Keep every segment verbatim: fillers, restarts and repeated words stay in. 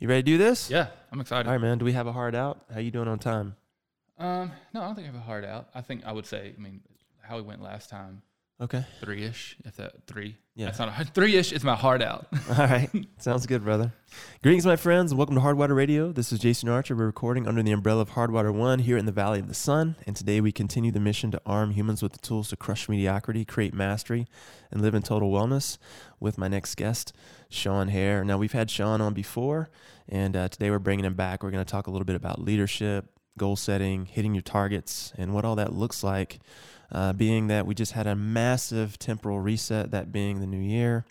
You ready to do this? Yeah, I'm excited. All right, man. Do we have a hard out? How you doing on time? Um, no, I don't think I have a hard out. I think I would say, I mean, how we went last time. Okay. Three-ish, if that, three. Yeah. That's not a hard, three-ish is my hard out. All right. Sounds good, brother. Greetings, my friends. Welcome to Hardwater Radio. This is Jason Archer. We're recording under the umbrella of Hardwater One here in the Valley of the Sun. And today we continue the mission to arm humans with the tools to crush mediocrity, create mastery, and live in total wellness with my next guest, Sean Hare. Now, we've had Sean on before, and uh, today we're bringing him back. We're going to talk a little bit about leadership, goal setting, hitting your targets, and what all that looks like. Uh, being that we just had a massive temporal reset, that being the new year,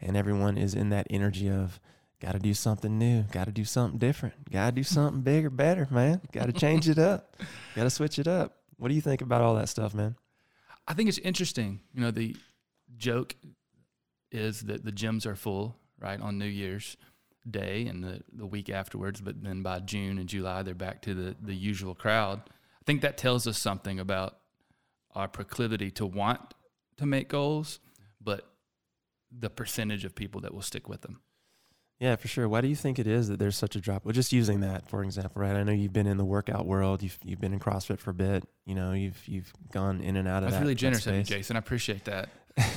and everyone is in that energy of got to do something new, got to do something different, got to do something bigger, better, man. Got to change it up, got to switch it up. What do you think about all that stuff, man? I think it's interesting. You know, the joke is that the gyms are full, right, on New Year's Day and the, the week afterwards, but then by June and July, they're back to the, the usual crowd. I think that tells us something about our proclivity to want to make goals, but the percentage of people that will stick with them. Yeah, for sure. Why do you think it is that there's such a drop? Well, just using that, for example, right? I know you've been in the workout world. You've you've been in CrossFit for a bit. You know, you've you've gone in and out of that. That's really generous of you, Jason. I appreciate that.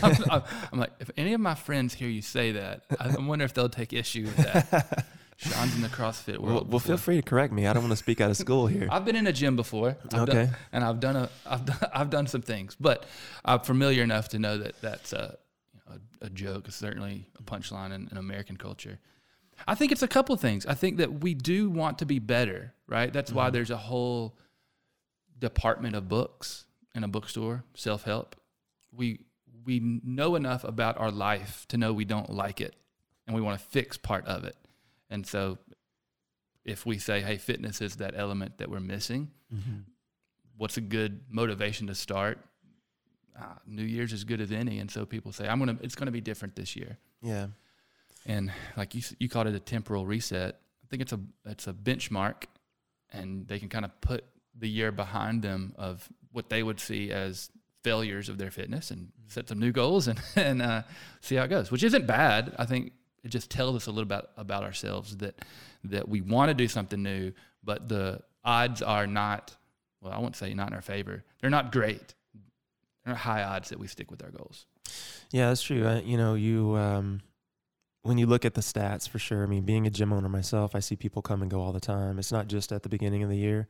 I'm, I'm, I'm like, if any of my friends hear you say that, I wonder if they'll take issue with that. Sean's in the CrossFit world. Well, well, feel free to correct me. I don't want to speak out of school here. I've been in a gym before. I've okay. Done, and I've done a, I've done, I've done some things, but I'm familiar enough to know that that's a, you know, a, a joke. It's certainly a punchline in, in American culture. I think it's a couple of things. I think that we do want to be better, right? That's mm-hmm. why there's a whole department of books in a bookstore, self-help. We, we know enough about our life to know we don't like it and we want to fix part of it. And so if we say, hey, fitness is that element that we're missing, mm-hmm. what's a good motivation to start? Ah, New Year's as good as any. And so people say, I'm going to, it's going to be different this year. Yeah. And like you, you called it a temporal reset. I think it's a, it's a benchmark, and they can kind of put the year behind them of what they would see as failures of their fitness and set some new goals and, and uh, see how it goes, which isn't bad. I think it just tells us a little bit about, about ourselves that that we want to do something new, but the odds are not, well, I won't say not in our favor. They're not great. They're not high odds that we stick with our goals. Yeah, that's true. I, you know, you um, when you look at the stats, for sure, I mean, being a gym owner myself, I see people come and go all the time. It's not just at the beginning of the year.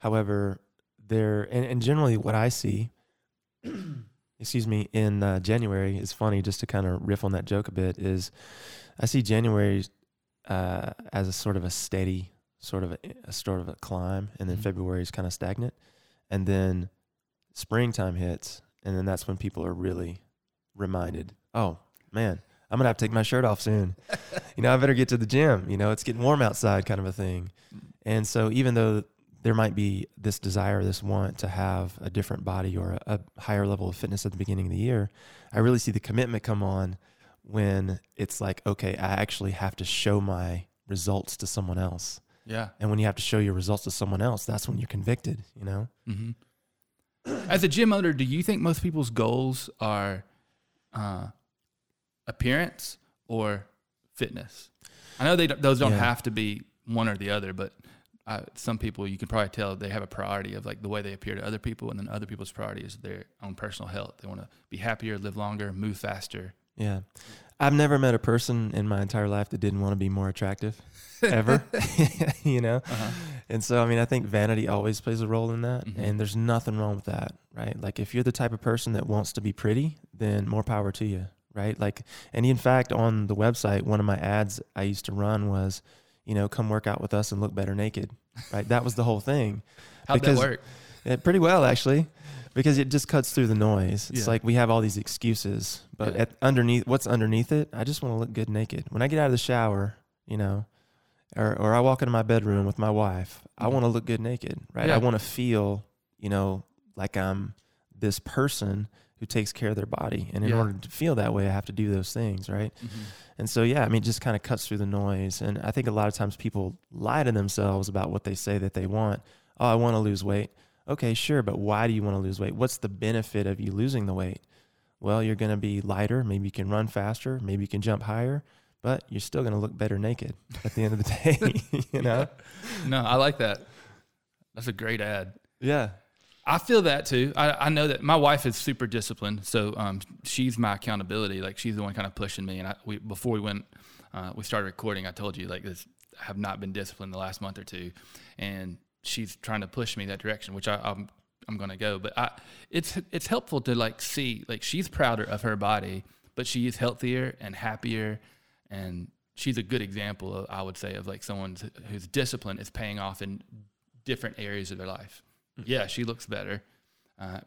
However, they're, and, and generally what I see, excuse me, in uh, January, it's funny just to kind of riff on that joke a bit, is I see January uh, as a sort of a steady sort of a, a sort of a climb, and then mm-hmm. February is kind of stagnant, and then springtime hits, and then that's when people are really reminded, oh, man, I'm going to have to take my shirt off soon. You know, I better get to the gym. You know, it's getting warm outside kind of a thing. And so even though there might be this desire, this want to have a different body or a, a higher level of fitness at the beginning of the year, I really see the commitment come on when it's like, okay, I actually have to show my results to someone else. Yeah. And when you have to show your results to someone else, that's when you're convicted, you know? Mm-hmm. As a gym owner, do you think most people's goals are uh, appearance or fitness? I know they d- those don't yeah. have to be one or the other, but I, some people, you can probably tell they have a priority of like the way they appear to other people, and then other people's priority is their own personal health. They want to be happier, live longer, move faster. Yeah. I've never met a person in my entire life that didn't want to be more attractive ever, you know? Uh-huh. And so, I mean, I think vanity always plays a role in that, mm-hmm. and there's nothing wrong with that, right? Like if you're the type of person that wants to be pretty, then more power to you, right? Like, and in fact, on the website, one of my ads I used to run was, you know, come work out with us and look better naked, right? That was the whole thing. How'd that work? It, pretty well, actually, because it just cuts through the noise. It's yeah. like we have all these excuses, but yeah. at underneath, what's underneath it? I just want to look good naked. When I get out of the shower, you know, or or I walk into my bedroom with my wife, I want to look good naked, right? Yeah. I want to feel, you know, like I'm this person who takes care of their body. And in yeah. order to feel that way, I have to do those things, right? Mm-hmm. And so, yeah, I mean, it just kind of cuts through the noise. And I think a lot of times people lie to themselves about what they say that they want. Oh, I want to lose weight. Okay, sure, but why do you want to lose weight? What's the benefit of you losing the weight? Well, you're going to be lighter. Maybe you can run faster. Maybe you can jump higher. but you're still going to look better naked at the end of the day, you know? Yeah. No, I like that. That's a great ad. Yeah. I feel that too. I, I know that my wife is super disciplined, so um, she's my accountability. Like, she's the one kind of pushing me. And I, we, before we went, uh, we started recording, I told you, like, this, I have not been disciplined the last month or two. And she's trying to push me that direction, which I, I'm I'm going to go. But I, it's it's helpful to, like, see, like, she's prouder of her body, but she is healthier and happier. And she's a good example, of, I would say, of, like, someone whose discipline is paying off in different areas of their life. Yeah, she looks better, a uh,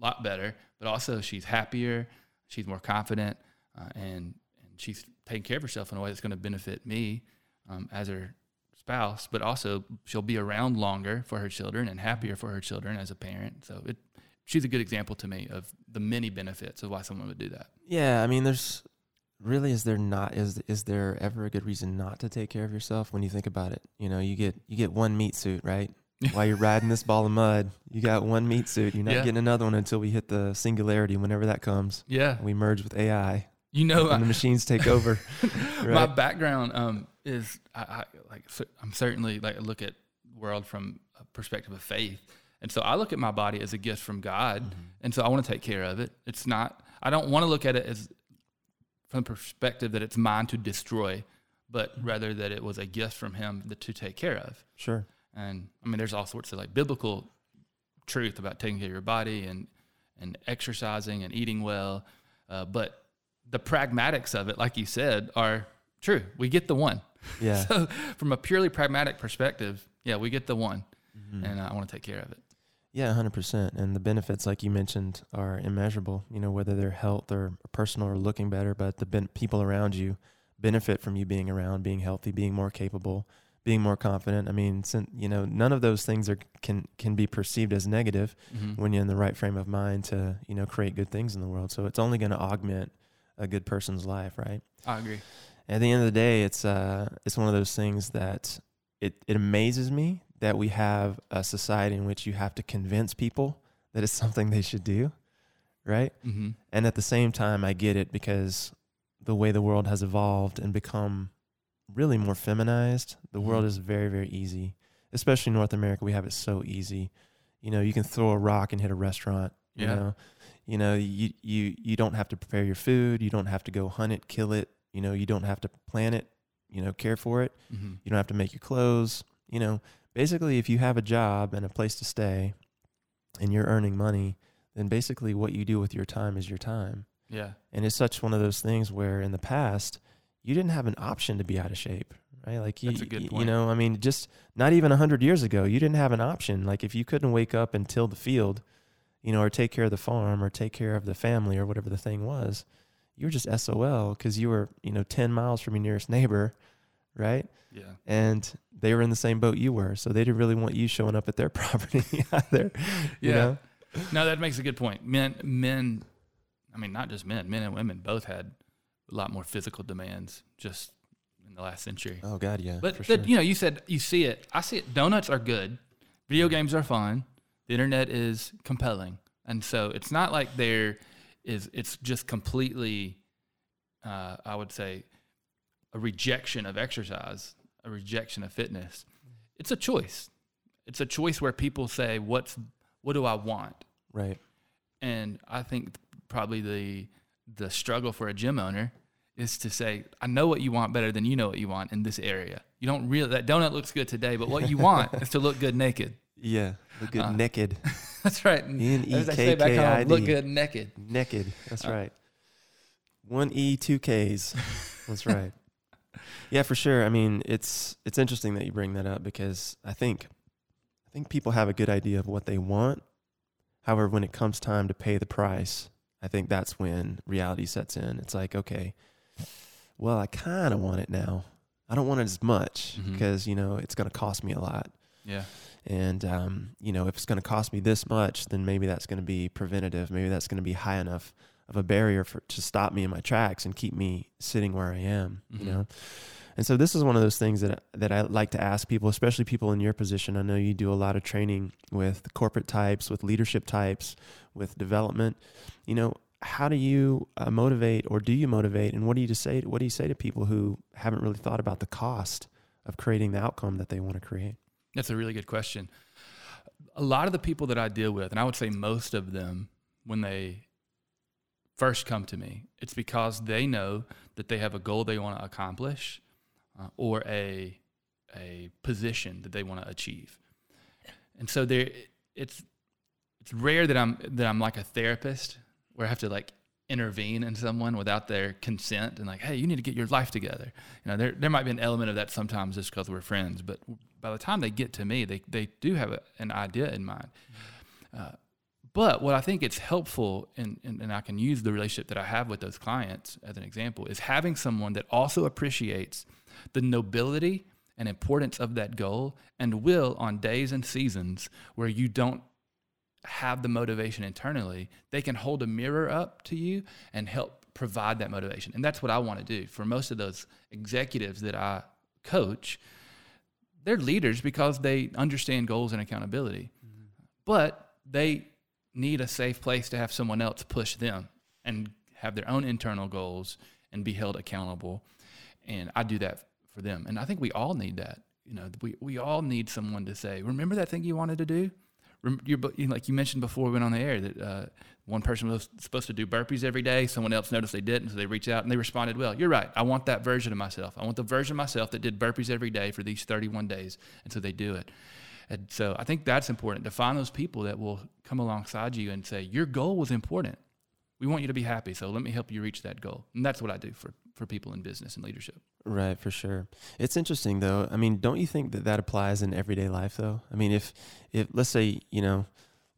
lot better, but also she's happier, she's more confident, uh, and, and she's taking care of herself in a way that's going to benefit me um, as her spouse, but also she'll be around longer for her children and happier for her children as a parent. So it, she's a good example to me of the many benefits of why someone would do that. Yeah, I mean, there's really, is there not, is is there ever a good reason not to take care of yourself when you think about it? You know, you get you get one meat suit, right? While you're riding this ball of mud, you got one meat suit. You're not yeah. getting another one until we hit the singularity, whenever that comes. Yeah. We merge with A I. You know, and the machines take over. Right? My background um, is I, I like so I'm certainly like I look at the world from a perspective of faith, and so I look at my body as a gift from God, mm-hmm. and so I want to take care of it. It's not. I don't want to look at it as from the perspective that it's mine to destroy, but mm-hmm. rather that it was a gift from Him to take care of. Sure. And I mean, there's all sorts of like biblical truth about taking care of your body and, and exercising and eating well. Uh, but the pragmatics of it, like you said, are true. We get the one. Yeah. So from a purely pragmatic perspective, yeah, we get the one mm-hmm. and I want to take care of it. Yeah, one hundred percent. And the benefits, like you mentioned, are immeasurable, you know, whether they're health or personal or looking better, but the ben- people around you benefit from you being around, being healthy, being more capable, being more confident. I mean, you know, none of those things are can can be perceived as negative mm-hmm. when you're in the right frame of mind to, you know, create good things in the world. So it's only going to augment a good person's life, right? I agree. At the end of the day, it's uh, it's one of those things that it, it amazes me that we have a society in which you have to convince people that it's something they should do, right? Mm-hmm. And at the same time, I get it because the way the world has evolved and become really more feminized. The world is very, very easy, especially North America. We have it so easy. You know, you can throw a rock and hit a restaurant. You yeah. know, you know, you, you, you don't have to prepare your food. You don't have to go hunt it, kill it. You know, you don't have to plan it, you know, care for it. Mm-hmm. You don't have to make your clothes. You know, basically if you have a job and a place to stay and you're earning money, then basically what you do with your time is your time. Yeah. And it's such one of those things where in the past, you didn't have an option to be out of shape, right? Like you, That's a good point. You know, I mean, just not even a hundred years ago, you didn't have an option. Like if you couldn't wake up and till the field, you know, or take care of the farm or take care of the family or whatever the thing was, you were just S O L because you were, you know, ten miles from your nearest neighbor, right? Yeah. And they were in the same boat you were. So they didn't really want you showing up at their property either. Yeah. You know? No, that makes a good point. Men, men, I mean, not just men, men and women both had a lot more physical demands just in the last century. Oh God, yeah. But the, sure. you know, you said you see it. I see it. Donuts are good. Video mm-hmm. games are fun. The internet is compelling, and so it's not like there is. It's just completely, uh, I would say, a rejection of exercise, a rejection of fitness. It's a choice. It's a choice where people say, "What's what do I want?" Right. And I think probably the the struggle for a gym owner is to say, I know what you want better than you know what you want in this area. You don't really, that donut looks good today, but what you want is to look good naked. Yeah. Look good uh, naked. That's right. N E K K I D. Look good naked. Naked. That's uh, right. One E, two Ks. That's right. Yeah, for sure. I mean, it's, it's interesting that you bring that up because I think, I think people have a good idea of what they want. However, when it comes time to pay the price, I think that's when reality sets in. It's like, okay, well, I kind of want it now. I don't want it as much mm-hmm. because, you know, it's going to cost me a lot. Yeah. And, um, you know, if it's going to cost me this much, then maybe that's going to be preventative. Maybe that's going to be high enough of a barrier for, to stop me in my tracks and keep me sitting where I am, mm-hmm. you know? And so this is one of those things that, that I like to ask people, especially people in your position. I know you do a lot of training with corporate types, with leadership types, with development. You know, how do you uh, motivate, or do you motivate, and what do you just say? What do you say to people who haven't really thought about the cost of creating the outcome that they want to create? That's a really good question. A lot of the people that I deal with, and I would say most of them, when they first come to me, it's because they know that they have a goal they want to accomplish, uh, or a a position that they want to achieve, and so there it's it's rare that I'm that I'm like a therapist where I have to like intervene in someone without their consent and like, hey, you need to get your life together. You know, there there might be an element of that sometimes just because we're friends, but by the time they get to me, they they do have a, an idea in mind. Uh, But what I think it's helpful, and, and, and I can use the relationship that I have with those clients as an example, is having someone that also appreciates the nobility and importance of that goal and will, on days and seasons where you don't have the motivation internally, they can hold a mirror up to you and help provide that motivation. And that's what I want to do. For most of those executives that I coach, they're leaders because they understand goals and accountability. Mm-hmm. But they need a safe place to have someone else push them and have their own internal goals and be held accountable. And I do that for them. And I think we all need that. You know, we, we all need someone to say, remember that thing you wanted to do? You're, like you mentioned before we went on the air, that uh, one person was supposed to do burpees every day. Someone else noticed they didn't, so they reached out and they responded, well, you're right. I want that version of myself. I want the version of myself that did burpees every day for these thirty-one days. And so they do it. And so I think that's important, to find those people that will come alongside you and say, your goal was important. We want you to be happy, so let me help you reach that goal. And that's what I do for, for people in business and leadership. Right, for sure. It's interesting, though. I mean, don't you think that that applies in everyday life, though? I mean, if, if let's say, you know,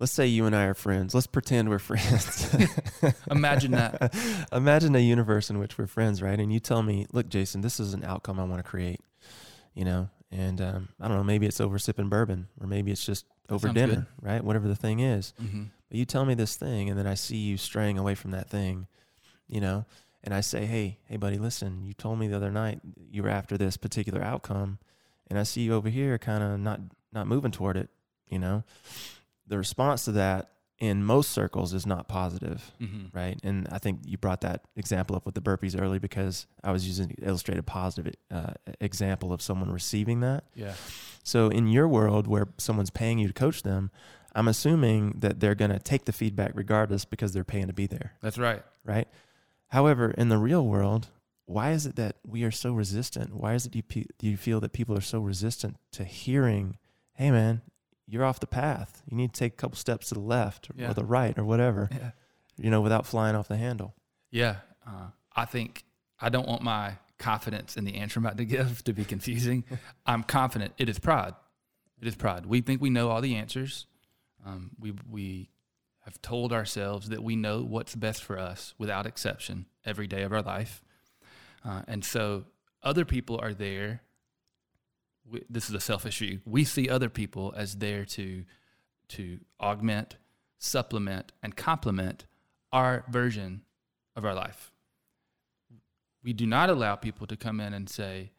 let's say you and I are friends. Let's pretend we're friends. Imagine that. Imagine a universe in which we're friends, right? And you tell me, look, Jason, this is an outcome I want to create, you know? And um, I don't know, maybe it's over sipping bourbon, or maybe it's just over dinner, good. Right? Whatever the thing is. Mm-hmm. But you tell me this thing, and then I see you straying away from that thing, you know, and I say, hey, hey, buddy, listen, you told me the other night you were after this particular outcome, and I see you over here kind of not, not moving toward it, you know. The response to that in most circles is not positive, mm-hmm. right? And I think you brought that example up with the burpees early because I was using an illustrated positive uh, example of someone receiving that. Yeah. So in your world where someone's paying you to coach them, I'm assuming that they're going to take the feedback regardless because they're paying to be there. That's right. Right? However, in the real world, why is it that we are so resistant? Why is it you pe- do you feel that people are so resistant to hearing, hey, man, you're off the path. You need to take a couple steps to the left or, yeah. or the right or whatever, yeah. you know, without flying off the handle. Yeah. Uh, I think I don't want my confidence in the answer I'm about to give to be confusing. I'm confident. It is pride. It is pride. We think we know all the answers. Um, we, we have told ourselves that we know what's best for us without exception every day of our life. Uh, and so other people are there. We, this is a selfish view. We see other people as there to to augment, supplement, and complement our version of our life. We do not allow people to come in and say,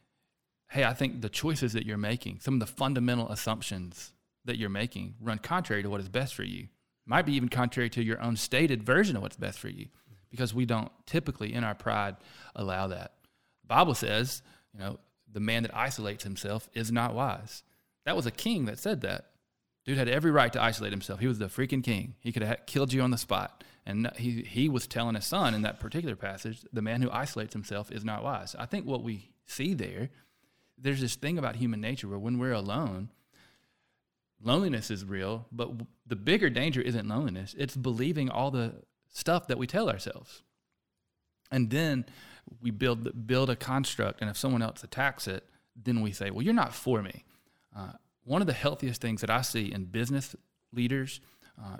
hey, I think the choices that you're making, some of the fundamental assumptions that you're making run contrary to what is best for you. Might be even contrary to your own stated version of what's best for you, because we don't typically, in our pride, allow that. The Bible says, you know, the man that isolates himself is not wise. That was a king that said that. Dude had every right to isolate himself. He was the freaking king. He could have killed you on the spot. And he he was telling his son in that particular passage, the man who isolates himself is not wise. I think what we see there, there's this thing about human nature where when we're alone, loneliness is real, but the bigger danger isn't loneliness. It's believing all the stuff that we tell ourselves. And then we build build a construct, and if someone else attacks it, then we say, well, you're not for me. Uh, one of the healthiest things that I see in business leaders uh,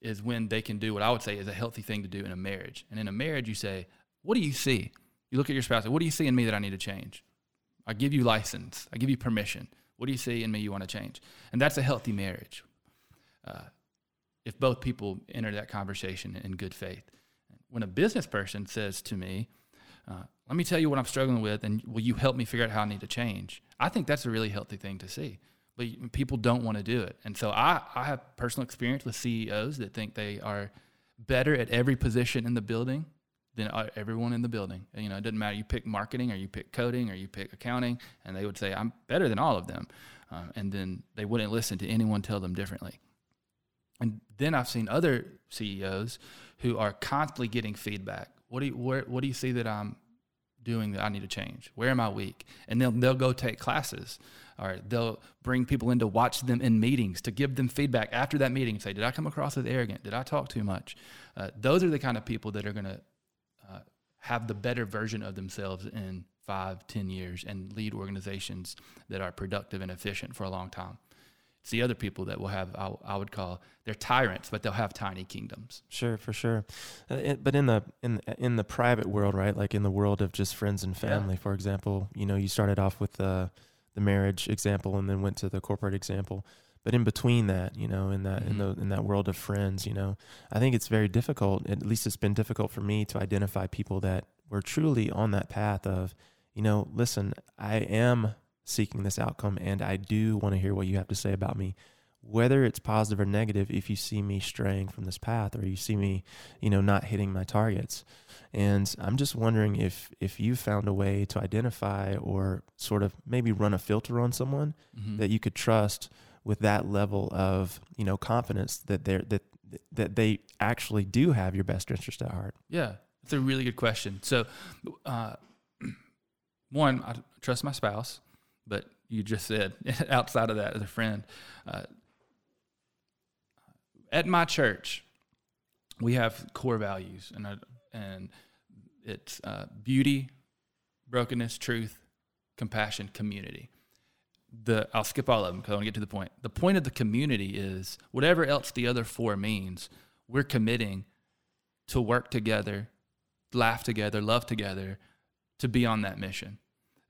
is when they can do what I would say is a healthy thing to do in a marriage. And in a marriage, you say, what do you see? You look at your spouse, what do you see in me that I need to change? I give you license. I give you permission. What do you see in me you want to change? And that's a healthy marriage uh, if both people enter that conversation in good faith. When a business person says to me, uh, let me tell you what I'm struggling with, and will you help me figure out how I need to change? I think that's a really healthy thing to see. But people don't want to do it. And so I, I have personal experience with C E Os that think they are better at every position in the building than everyone in the building. You know, it doesn't matter. You pick marketing or you pick coding or you pick accounting, and they would say, I'm better than all of them. Uh, and then they wouldn't listen to anyone tell them differently. And then I've seen other C E Os who are constantly getting feedback. What do you, where, what do you see that I'm doing that I need to change? Where am I weak? And they'll they'll go take classes, or they'll bring people in to watch them in meetings, to give them feedback after that meeting and say, did I come across as arrogant? Did I talk too much? Uh, those are the kind of people that are going to uh, have the better version of themselves in five, ten years and lead organizations that are productive and efficient for a long time. It's the other people that will have, I, I would call, they're tyrants, but they'll have tiny kingdoms. Sure, for sure. Uh, it, but in the in in the private world, right? Like in the world of just friends and family, yeah. For example, you know, you started off with the the marriage example and then went to the corporate example. But in between that, you know, in that mm-hmm. in the in that world of friends, you know, I think it's very difficult. At least it's been difficult for me to identify people that were truly on that path of, you know, listen, I am seeking this outcome, and I do want to hear what you have to say about me, whether it's positive or negative. If you see me straying from this path, or you see me, you know, not hitting my targets, and I'm just wondering if if you found a way to identify or sort of maybe run a filter on someone mm-hmm. that you could trust with that level of, you know, confidence that they're that that they actually do have your best interest at heart. Yeah, that's a really good question. So, uh, one, I trust my spouse. But you just said, outside of that, as a friend, uh, at my church, we have core values, and I, and it's uh, beauty, brokenness, truth, compassion, community. The I'll skip all of them because I want to get to the point. The point of the community is whatever else the other four means, we're committing to work together, laugh together, love together, to be on that mission.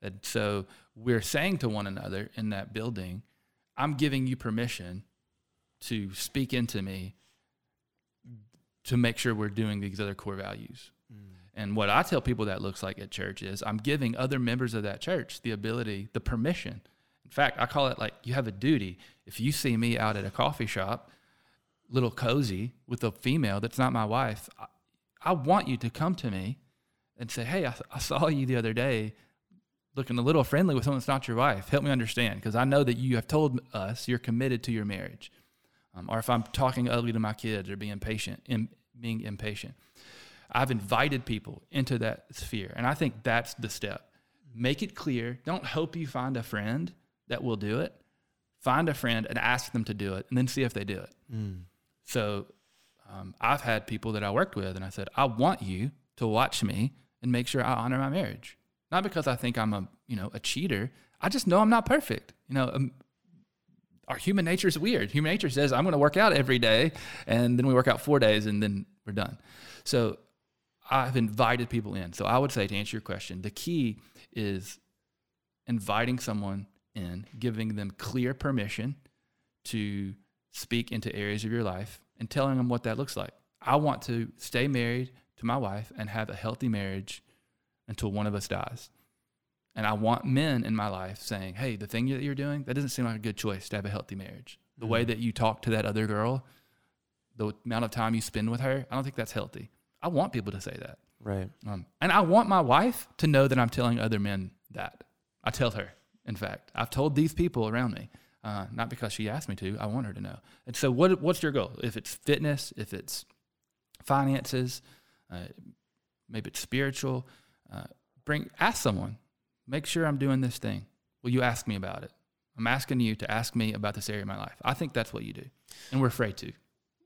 And so we're saying to one another in that building, I'm giving you permission to speak into me to make sure we're doing these other core values. Mm. And what I tell people that looks like at church is I'm giving other members of that church the ability, the permission. In fact, I call it like you have a duty. If you see me out at a coffee shop, little cozy with a female that's not my wife, I, I want you to come to me and say, hey, I, I saw you the other day looking a little friendly with someone that's not your wife. Help me understand, because I know that you have told us you're committed to your marriage. Um, or if I'm talking ugly to my kids or being impatient, im- being impatient, I've invited people into that sphere, and I think that's the step. Make it clear. Don't hope you find a friend that will do it. Find a friend and ask them to do it, and then see if they do it. Mm. So um, I've had people that I worked with, and I said, I want you to watch me and make sure I honor my marriage. Not because I think I'm a, you know, a cheater. I just know I'm not perfect. You know, um, our human nature is weird. Human nature says I'm going to work out every day, and then we work out four days, and then we're done. So I've invited people in. So I would say, to answer your question, the key is inviting someone in, giving them clear permission to speak into areas of your life, and telling them what that looks like. I want to stay married to my wife and have a healthy marriage until one of us dies. And I want men in my life saying, hey, the thing that you're doing, that doesn't seem like a good choice to have a healthy marriage. The mm-hmm. way that you talk to that other girl, the amount of time you spend with her, I don't think that's healthy. I want people to say that. Right. Um, and I want my wife to know that I'm telling other men that. I tell her, in fact. I've told these people around me, uh, not because she asked me to. I want her to know. And so what? what's your goal? If it's fitness, if it's finances, uh, maybe it's spiritual, Uh, bring ask someone, make sure I'm doing this thing. Will you ask me about it? I'm asking you to ask me about this area of my life. I think that's what you do, and we're afraid to.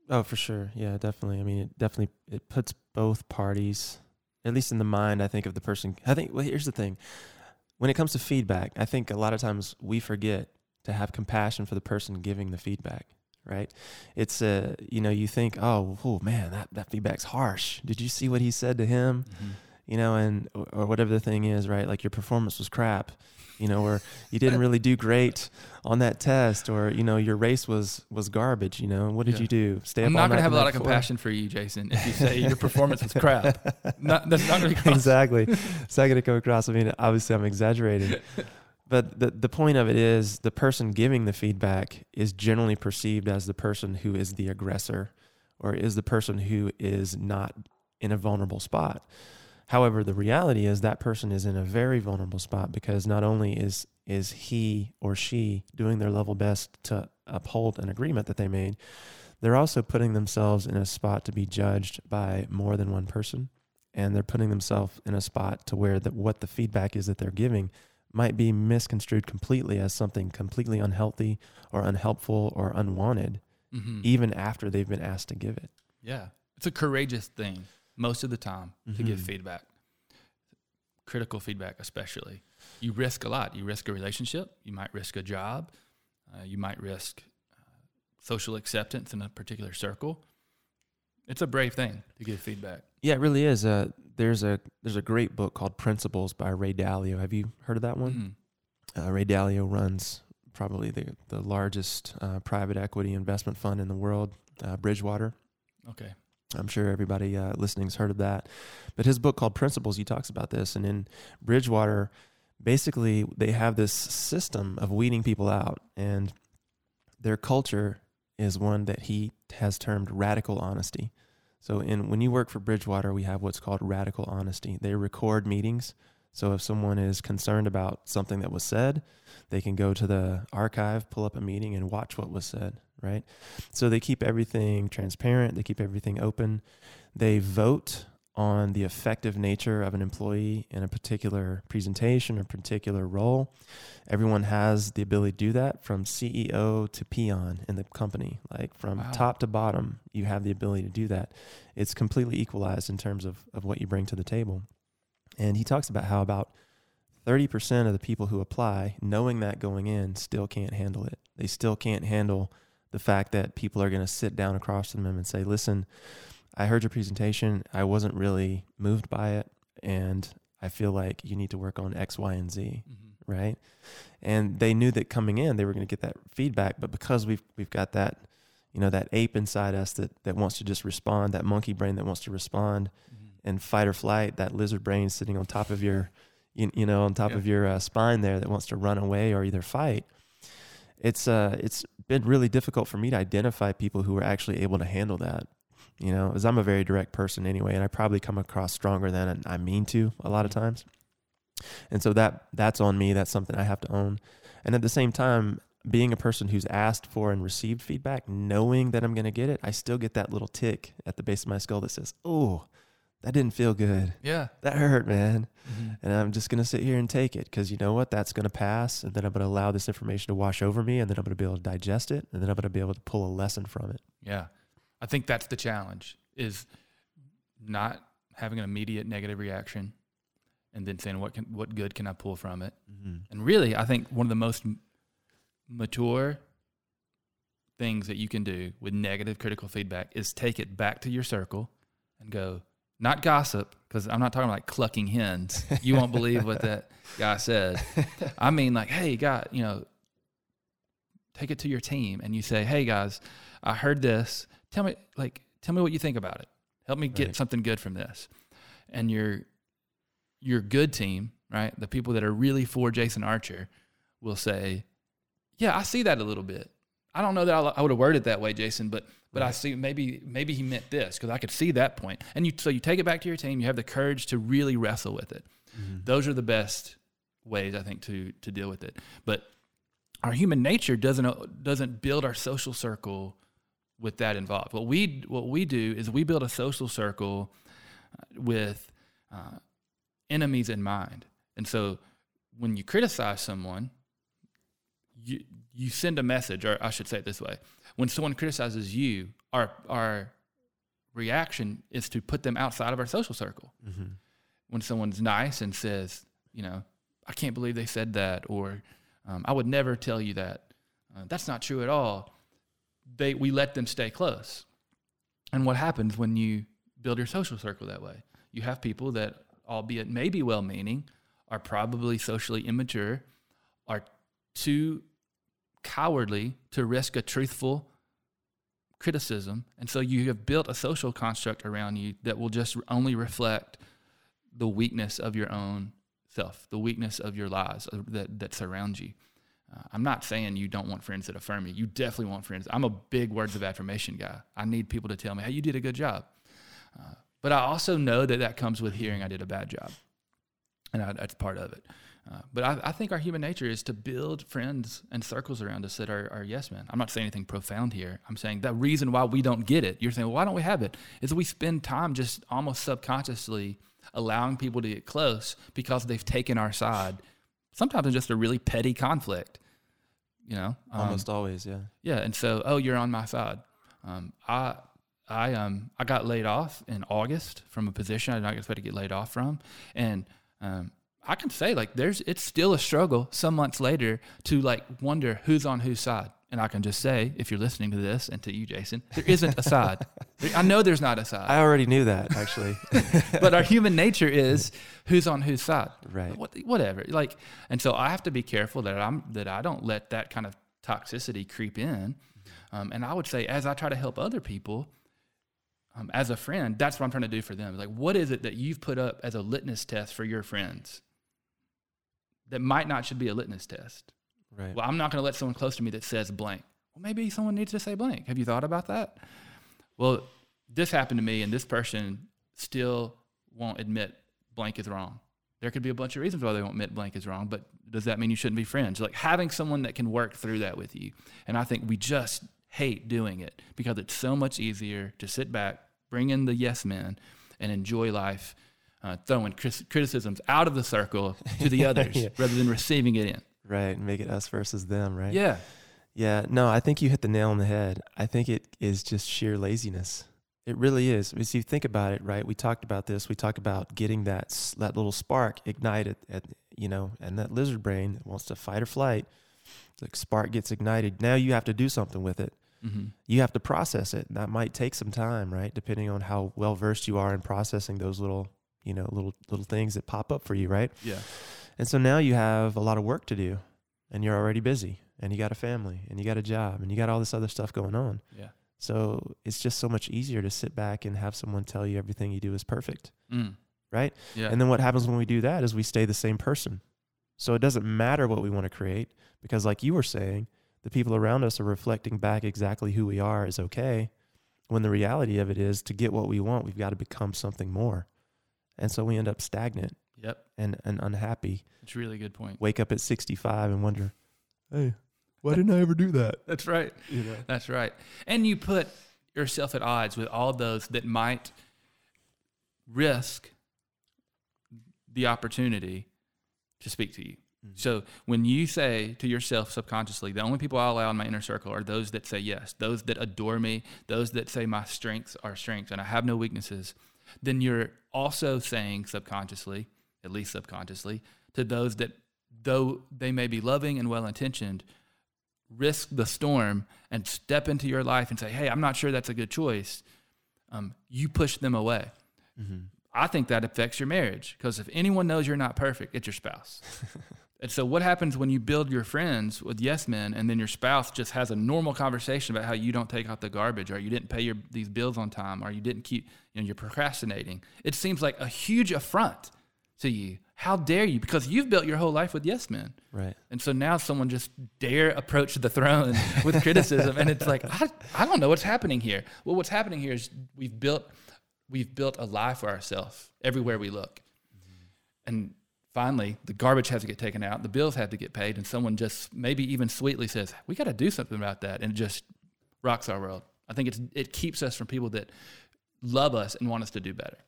Oh, for sure. Yeah, definitely. I mean, it definitely, it puts both parties, at least in the mind, I think, of the person. I think, well, here's the thing. When it comes to feedback, I think a lot of times we forget to have compassion for the person giving the feedback. Right. It's a, you know, you think, oh, oh man, that, that feedback's harsh. Did you see what he said to him? Mm-hmm. You know, and or whatever the thing is, right? Like your performance was crap, you know, or you didn't really do great on that test, or, you know, your race was was garbage, you know, what did yeah. you do? Stay up all night. I'm not going to have a lot of compassion for you, Jason, if you say your performance was crap. Not, that's not going to come across. Exactly. It's not going to come across. I mean, obviously I'm exaggerating. But the, the point of it is the person giving the feedback is generally perceived as the person who is the aggressor or is the person who is not in a vulnerable spot. However, the reality is that person is in a very vulnerable spot, because not only is is he or she doing their level best to uphold an agreement that they made, they're also putting themselves in a spot to be judged by more than one person. And they're putting themselves in a spot to where that what the feedback is that they're giving might be misconstrued completely as something completely unhealthy or unhelpful or unwanted, mm-hmm. even after they've been asked to give it. Yeah. It's a courageous thing most of the time mm-hmm. to give feedback, critical feedback especially. You risk a lot. You risk a relationship. You might risk a job. Uh, you might risk uh, social acceptance in a particular circle. It's a brave thing to give feedback. Yeah, it really is. Uh, there's a there's a great book called Principles by Ray Dalio. Have you heard of that one? Mm-hmm. Uh, Ray Dalio runs probably the, the largest uh, private equity investment fund in the world, uh, Bridgewater. Okay. I'm sure everybody uh, listening's heard of that. But his book called Principles, he talks about this. And in Bridgewater, basically, they have this system of weeding people out. And their culture is one that he has termed radical honesty. So in when you work for Bridgewater, we have what's called radical honesty. They record meetings. So if someone is concerned about something that was said, they can go to the archive, pull up a meeting, and watch what was said, right? So they keep everything transparent. They keep everything open. They vote on the effective nature of an employee in a particular presentation or particular role. Everyone has the ability to do that, from C E O to peon in the company, like from wow. top to bottom, you have the ability to do that. It's completely equalized in terms of, of what you bring to the table. And he talks about how about thirty percent of the people who apply, knowing that going in, still can't handle it. They still can't handle the fact that people are going to sit down across from them and say, listen, I heard your presentation. I wasn't really moved by it, and I feel like you need to work on X, Y, and Z, mm-hmm. right? And they knew that coming in, they were going to get that feedback, but because we've we've got that, you know, that ape inside us that that wants to just respond, that monkey brain that wants to respond, mm-hmm. and fight or flight, that lizard brain sitting on top of your, you, you know, on top yeah. of your uh, spine there that wants to run away or either fight. It's uh, it's been really difficult for me to identify people who are actually able to handle that. You know, as I'm a very direct person anyway, and I probably come across stronger than I mean to a lot of times. And so that that's on me. That's something I have to own. And at the same time, being a person who's asked for and received feedback, knowing that I'm going to get it, I still get that little tick at the base of my skull that says, oh, that didn't feel good. Yeah. That hurt, man. Mm-hmm. And I'm just going to sit here and take it, because you know what? That's going to pass. And then I'm going to allow this information to wash over me. And then I'm going to be able to digest it. And then I'm going to be able to pull a lesson from it. Yeah. I think that's the challenge, is not having an immediate negative reaction and then saying, what can, what good can I pull from it? Mm-hmm. And really, I think one of the most m- mature things that you can do with negative critical feedback is take it back to your circle and go, not gossip, because I'm not talking like clucking hens. You won't believe what that guy said. I mean, like, hey, God, you know, take it to your team and you say, hey, guys, I heard this. Tell me, like, tell me what you think about it. Help me get right. something good from this. And your your good team, right? The people that are really for Jason Archer will say, "Yeah, I see that a little bit. I don't know that I, I would have worded it that way, Jason, but but right. I see maybe maybe he meant this, because I could see that point." And you so you take it back to your team. You have the courage to really wrestle with it. Mm-hmm. Those are the best ways, I think, to to deal with it. But our human nature doesn't doesn't build our social circle with that involved. What we what we do is we build a social circle with uh, enemies in mind. And so when you criticize someone, you you send a message, or I should say it this way. When someone criticizes you, our our reaction is to put them outside of our social circle. Mm-hmm. When someone's nice and says, you know, I can't believe they said that, or um, I would never tell you that. Uh, that's not true at all. They we let them stay close. And what happens when you build your social circle that way? You have people that, albeit maybe well-meaning, are probably socially immature, are too cowardly to risk a truthful criticism. And so you have built a social construct around you that will just only reflect the weakness of your own self, the weakness of your lies that, that surround you. Uh, I'm not saying you don't want friends that affirm you. You definitely want friends. I'm a big words of affirmation guy. I need people to tell me, hey, you did a good job. Uh, but I also know that that comes with hearing I did a bad job. And I, that's part of it. Uh, but I, I think our human nature is to build friends and circles around us that are, are yes men. I'm not saying anything profound here. I'm saying the reason why we don't get it, you're saying, well, why don't we have it? Is we spend time just almost subconsciously allowing people to get close because they've taken our side. Sometimes it's just a really petty conflict, you know? Um, almost always, yeah. Yeah, and so, oh, you're on my side. Um, I... I um I got laid off in August from a position I did not expect to get laid off from, and um I can say like there's it's still a struggle some months later to like wonder who's on whose side. And I can just say, if you're listening to this and to you, Jason, there isn't a side. I know there's not a side. I already knew that actually, but our human nature is who's on whose side, right? What, whatever, like, and so I have to be careful that I'm that I don't let that kind of toxicity creep in, um, and I would say as I try to help other people. Um, as a friend, that's what I'm trying to do for them. Like, what is it that you've put up as a litmus test for your friends that might not should be a litmus test? Right. Well, I'm not going to let someone close to me that says blank. Well, maybe someone needs to say blank. Have you thought about that? Well, this happened to me, and this person still won't admit blank is wrong. There could be a bunch of reasons why they won't admit blank is wrong, but does that mean you shouldn't be friends? Like, having someone that can work through that with you. And I think we just hate doing it because it's so much easier to sit back, bring in the yes men, and enjoy life, uh, throwing cris- criticisms out of the circle to the others yeah. rather than receiving it in. Right, and make it us versus them, right? Yeah. Yeah, no, I think you hit the nail on the head. I think it is just sheer laziness. It really is. As you think about it, right, we talked about this. We talked about getting that that little spark ignited, at, you know, and that lizard brain that wants to fight or flight. The spark gets ignited. Now you have to do something with it. Mm-hmm. You have to process it. That might take some time, right? Depending on how well versed you are in processing those little, you know, little little things that pop up for you, right? Yeah. And so now you have a lot of work to do, and you're already busy, and you got a family, and you got a job, and you got all this other stuff going on. Yeah. So it's just so much easier to sit back and have someone tell you everything you do is perfect, mm. right? Yeah. And then what happens when we do that is we stay the same person. So it doesn't matter what we want to create, because like you were saying, the people around us are reflecting back exactly who we are is okay, when the reality of it is to get what we want, we've got to become something more. And so we end up stagnant yep. and, and unhappy. That's a really good point. Wake up at sixty-five and wonder, hey, why didn't I ever do that? That's right. You know? That's right. And you put yourself at odds with all those that might risk the opportunity to speak to you. So when you say to yourself subconsciously, the only people I allow in my inner circle are those that say yes, those that adore me, those that say my strengths are strengths and I have no weaknesses, then you're also saying subconsciously, at least subconsciously, to those that, though they may be loving and well-intentioned, risk the storm and step into your life and say, hey, I'm not sure that's a good choice. Um, you push them away. Mm-hmm. I think that affects your marriage, because if anyone knows you're not perfect, it's your spouse. And so what happens when you build your friends with yes men and then your spouse just has a normal conversation about how you don't take out the garbage, or you didn't pay your these bills on time, or you didn't keep, you know, you're procrastinating. It seems like a huge affront to you. How dare you? Because you've built your whole life with yes men. Right. And so now someone just dare approach the throne with criticism. And it's like, I, I don't know what's happening here. Well, what's happening here is we've built we've built a lie for ourselves everywhere we look. Mm-hmm. And finally, the garbage has to get taken out, the bills have to get paid, and someone just maybe even sweetly says, we got to do something about that, and it just rocks our world. I think it's, it keeps us from people that love us and want us to do better.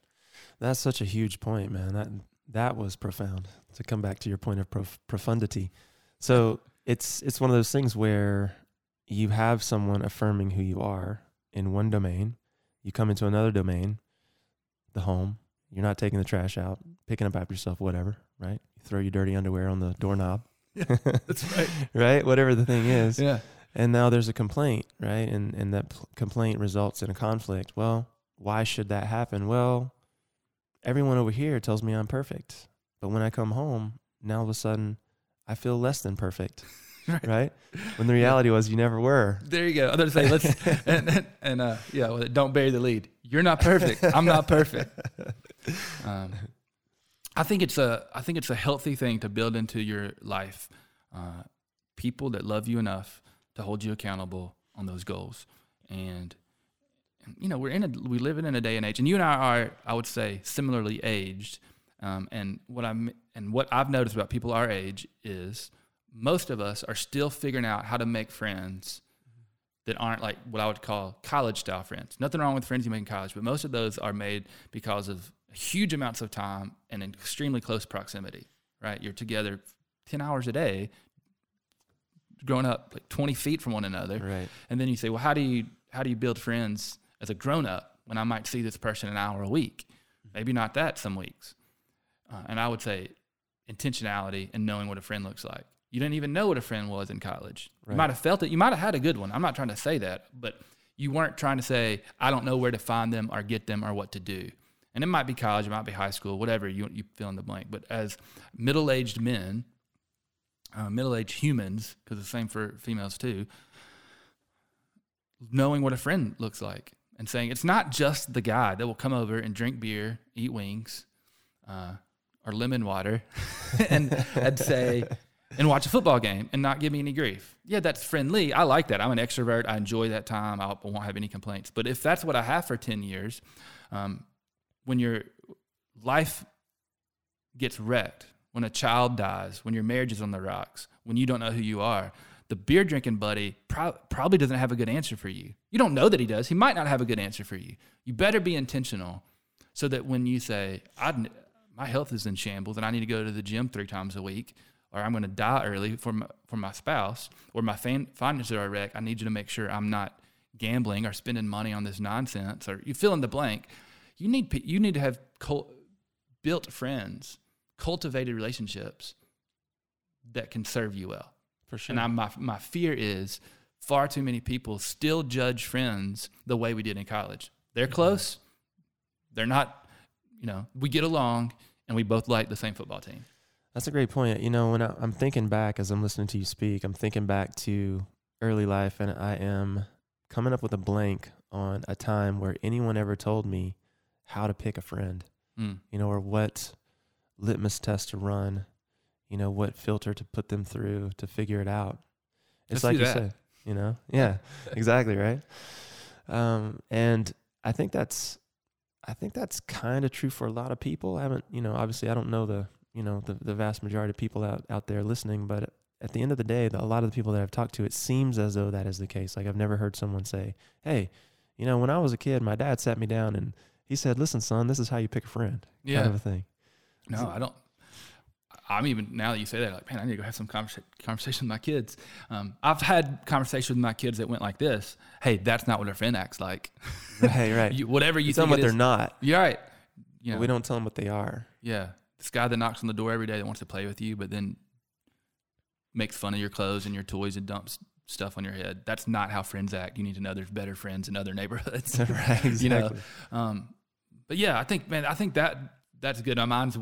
That's such a huge point, man. That that was profound, to come back to your point of prof- profundity. So it's it's one of those things where you have someone affirming who you are in one domain. You come into another domain, the home. You're not taking the trash out, picking up after yourself, whatever, right? You throw your dirty underwear on the doorknob. Yeah, that's right. Right? Whatever the thing is. Yeah. And now there's a complaint, right? And and that pl- complaint results in a conflict. Well, why should that happen? Well, everyone over here tells me I'm perfect. But when I come home, now all of a sudden, I feel less than perfect. Right. Right? When the reality yeah. was you never were. There you go. I was going to say, let's, and, and, and uh, yeah, well, don't bury the lead. You're not perfect. I'm not perfect. Um, I think it's a, I think it's a healthy thing to build into your life, uh, people that love you enough to hold you accountable on those goals. And, you know, we're in a, we live in a day and age, and you and I are, I would say, similarly aged. Um, and what I'm, and what I've noticed about people our age is most of us are still figuring out how to make friends that aren't like what I would call college-style friends. Nothing wrong with friends you make in college, but most of those are made because of huge amounts of time and in extremely close proximity, right? You're together ten hours a day, growing up like twenty feet from one another. Right. And then you say, well, how do you how do you build friends as a grown-up when I might see this person an hour a week? Maybe not that some weeks. Uh, and I would say intentionality and knowing what a friend looks like. You didn't even know what a friend was in college. Right. You might have felt it. You might have had a good one. I'm not trying to say that, but you weren't trying to say, I don't know where to find them or get them or what to do. And it might be college, it might be high school, whatever, you you fill in the blank. But as middle-aged men, uh, middle-aged humans, because it's the same for females too, knowing what a friend looks like and saying it's not just the guy that will come over and drink beer, eat wings, uh, or lemon water, and I'd say... and watch a football game and not give me any grief. Yeah, that's friendly. I like that. I'm an extrovert. I enjoy that time. I won't have any complaints. But if that's what I have for ten years, um, when your life gets wrecked, when a child dies, when your marriage is on the rocks, when you don't know who you are, the beer drinking buddy pro- probably doesn't have a good answer for you. You don't know that he does. He might not have a good answer for you. You better be intentional so that when you say, I, my health is in shambles and I need to go to the gym three times a week, or I'm going to die early for my, for my spouse, or my fan, finances are a wreck, I need you to make sure I'm not gambling or spending money on this nonsense, or you fill in the blank. You need you need to have cult, built friends, cultivated relationships that can serve you well. For sure. And I, my my fear is far too many people still judge friends the way we did in college. They're close. They're not, you know, we get along and we both like the same football team. That's a great point. You know, when I, I'm thinking back as I'm listening to you speak, I'm thinking back to early life, and I am coming up with a blank on a time where anyone ever told me how to pick a friend, mm. you know, or what litmus test to run, you know, what filter to put them through to figure it out. It's Let's like you that. said, you know? Yeah, exactly, right? Um, and I think that's, I think that's kind of true for a lot of people. I haven't, you know, obviously I don't know the... you know, the, the vast majority of people out, out there listening. But at the end of the day, the, a lot of the people that I've talked to, it seems as though that is the case. Like I've never heard someone say, hey, you know, when I was a kid, my dad sat me down and he said, listen, son, this is how you pick a friend. Yeah. Kind of a thing. No, so, I don't. I'm even, now that you say that, like, man, I need to go have some conversa- conversation with my kids. Um, I've had conversations with my kids that went like this. Hey, that's not what a friend acts like. Right, right. you, whatever you it's think it is. Tell them what they're not. You're right. You know, we don't tell them what they are. Yeah. This guy that knocks on the door every day that wants to play with you, but then makes fun of your clothes and your toys and dumps stuff on your head. That's not how friends act. You need to know there's better friends in other neighborhoods. Right, exactly. You know? Um, but yeah, I think, man, I think that that's good. My mind's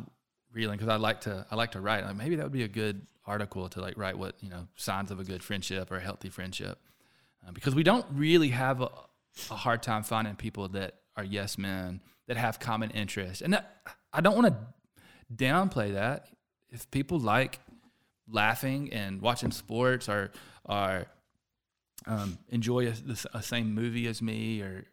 reeling because I like to, I like to write. Like maybe that would be a good article to like write what, you know, signs of a good friendship or a healthy friendship, uh, because we don't really have a, a hard time finding people that are yes men that have common interests. And that, I don't want to downplay that. If people like laughing and watching sports, or or um, enjoy a, a same movie as me, or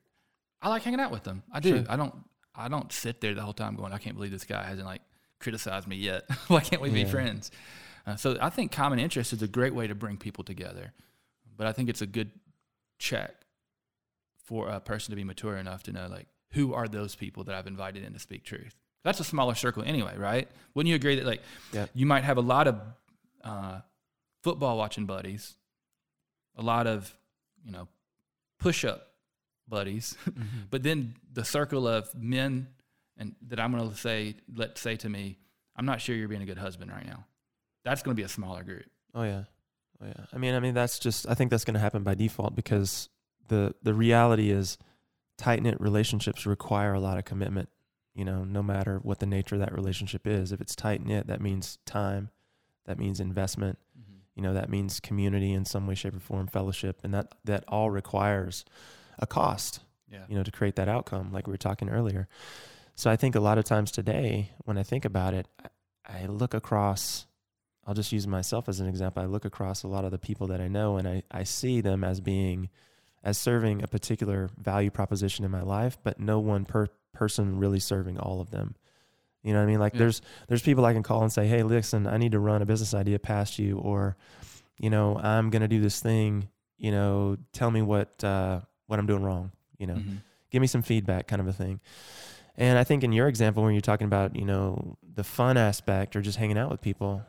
I like hanging out with them. I do. Sure. I don't. I don't sit there the whole time going, I can't believe this guy hasn't like criticized me yet. Why can't we yeah. be friends? Uh, so I think common interest is a great way to bring people together. But I think it's a good check for a person to be mature enough to know like who are those people that I've invited in to speak truth. That's a smaller circle anyway, right? Wouldn't you agree that like yeah. you might have a lot of uh, football watching buddies, a lot of, you know, push-up buddies, mm-hmm. but then the circle of men and that I'm going to say, let's say to me, I'm not sure you're being a good husband right now. That's going to be a smaller group. Oh yeah. Oh yeah. I mean, I mean, that's just, I think that's going to happen by default because the, the reality is tight-knit relationships require a lot of commitment. You know, no matter what the nature of that relationship is, if it's tight knit, that means time, that means investment, mm-hmm. you know, that means community in some way, shape or form, fellowship. And that, that all requires a cost, yeah. you know, to create that outcome, like we were talking earlier. So I think a lot of times today, when I think about it, I, I look across I'll just use myself as an example. I look across a lot of the people that I know, and I, I see them as being, as serving a particular value proposition in my life, but no one per person really serving all of them. You know what I mean? Like yeah. there's, there's people I can call and say, hey, listen, I need to run a business idea past you, or, you know, I'm going to do this thing, you know, tell me what, uh, what I'm doing wrong, you know, mm-hmm. give me some feedback kind of a thing. And I think in your example, when you're talking about, you know, the fun aspect or just hanging out with people,